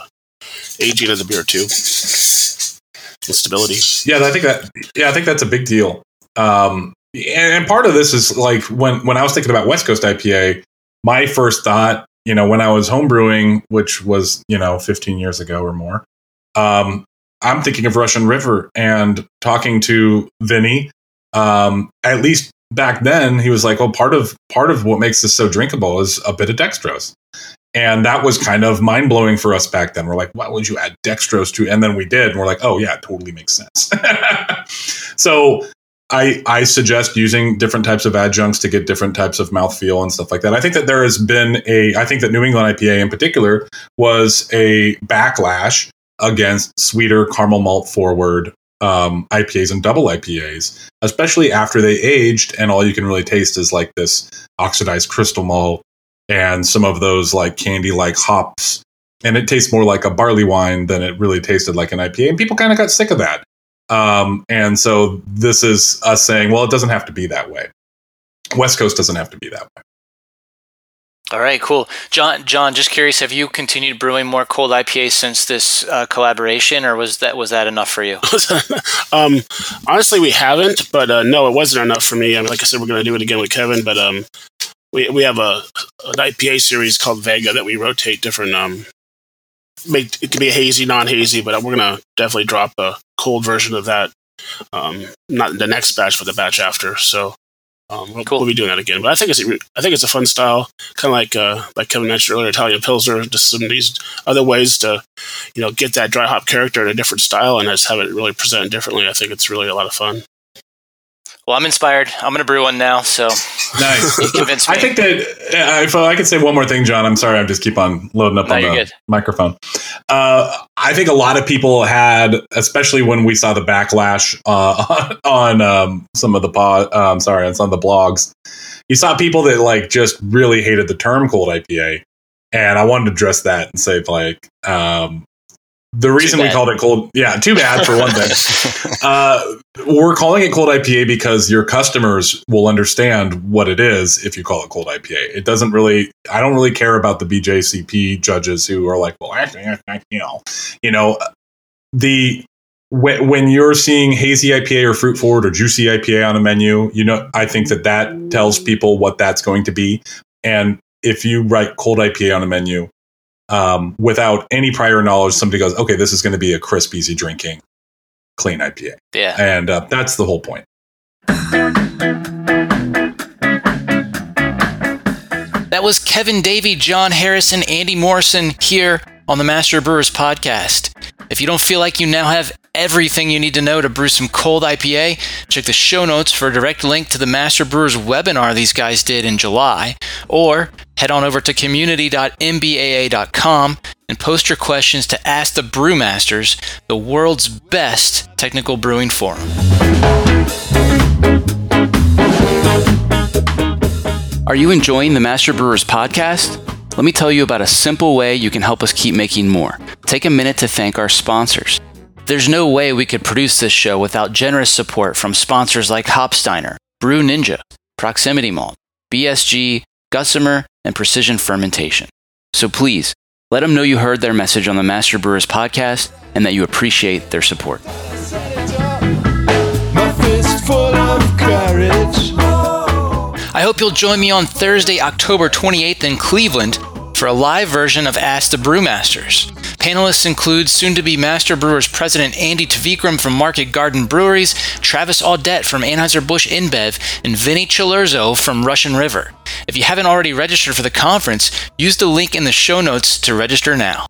aging of the beer too, and stability. Yeah, I think that. Yeah, I think that's a big deal. Um, and, and part of this is like when when I was thinking about West Coast I P A, my first thought, you know, when I was homebrewing, which was you know fifteen years ago or more, um, I'm thinking of Russian River and talking to Vinny, um, at least. Back then, he was like, "Well, part of part of what makes this so drinkable is a bit of dextrose," and that was kind of mind blowing for us back then. We're like, "Why would you add dextrose to?" And then we did, and we're like, "Oh yeah, it totally makes sense." So I I suggest using different types of adjuncts to get different types of mouthfeel and stuff like that. I think that there has been a I think that New England I P A in particular was a backlash against sweeter caramel malt forward. Um, I P As and double I P As, especially after they aged, and all you can really taste is like this oxidized crystal malt and some of those like candy-like hops, and it tastes more like a barley wine than it really tasted like an I P A, and people kind of got sick of that. Um, and so this is us saying, well, it doesn't have to be that way. West Coast doesn't have to be that way. All right, cool. John, John, just curious, have you continued brewing more cold I P As since this uh, collaboration, or was that was that enough for you? um, honestly, we haven't, but uh, no, it wasn't enough for me. I mean, like I said, we're going to do it again with Kevin, but um, we we have a an I P A series called Vega that we rotate different. Um, make it could be hazy, non-hazy, but we're going to definitely drop a cold version of that. Um, not the next batch, but the batch after. So. Um, we'll, cool. we'll be doing that again, but I think it's I think it's a fun style, kind of like uh, like Kevin mentioned earlier, Italian Pilsner. Just some of these other ways to, you know, get that dry hop character in a different style and just have it really presented differently. I think it's really a lot of fun. Well, I'm inspired. I'm going to brew one now. So nice. You convinced me. I think that uh, if I could say one more thing, John. I'm sorry, I just keep on loading up no, on the good. microphone. Uh, I think a lot of people had, especially when we saw the backlash uh, on, on um, some of the pod. Uh, I'm sorry, on some of the blogs. You saw people that like just really hated the term "cold I P A," and I wanted to address that and say like. Um, The reason we called it cold, yeah, too bad for one thing. uh, we're calling it cold I P A because your customers will understand what it is if you call it cold I P A. It doesn't really, I don't really care about the B J C P judges who are like, well, actually, you know, you know, the when, when you're seeing hazy I P A or fruit forward or juicy I P A on a menu, you know, I think that that tells people what that's going to be. And if you write cold I P A on a menu, Um, without any prior knowledge, somebody goes, okay, this is going to be a crisp, easy drinking, clean I P A. Yeah. And uh, that's the whole point. That was Kevin Davey, John Harris, and Andy Morrison here on the Master Brewers Podcast. If you don't feel like you now have everything you need to know to brew some cold I P A, check the show notes for a direct link to the Master Brewers webinar these guys did in July, or head on over to community dot m b a a dot com and post your questions to Ask the Brewmasters, the world's best technical brewing forum. Are you enjoying the Master Brewers Podcast? Let me tell you about a simple way you can help us keep making more. Take a minute to thank our sponsors. There's no way we could produce this show without generous support from sponsors like Hopsteiner, Brew Ninja, Proximity Malt, B S G, Gussamer, and Precision Fermentation. So please, let them know you heard their message on the Master Brewers Podcast and that you appreciate their support. I hope you'll join me on Thursday, October twenty-eighth in Cleveland for a live version of Ask the Brewmasters. Panelists include soon-to-be Master Brewers President Andy Tavikram from Market Garden Breweries, Travis Audette from Anheuser-Busch InBev, and Vinnie Cilurzo from Russian River. If you haven't already registered for the conference, use the link in the show notes to register now.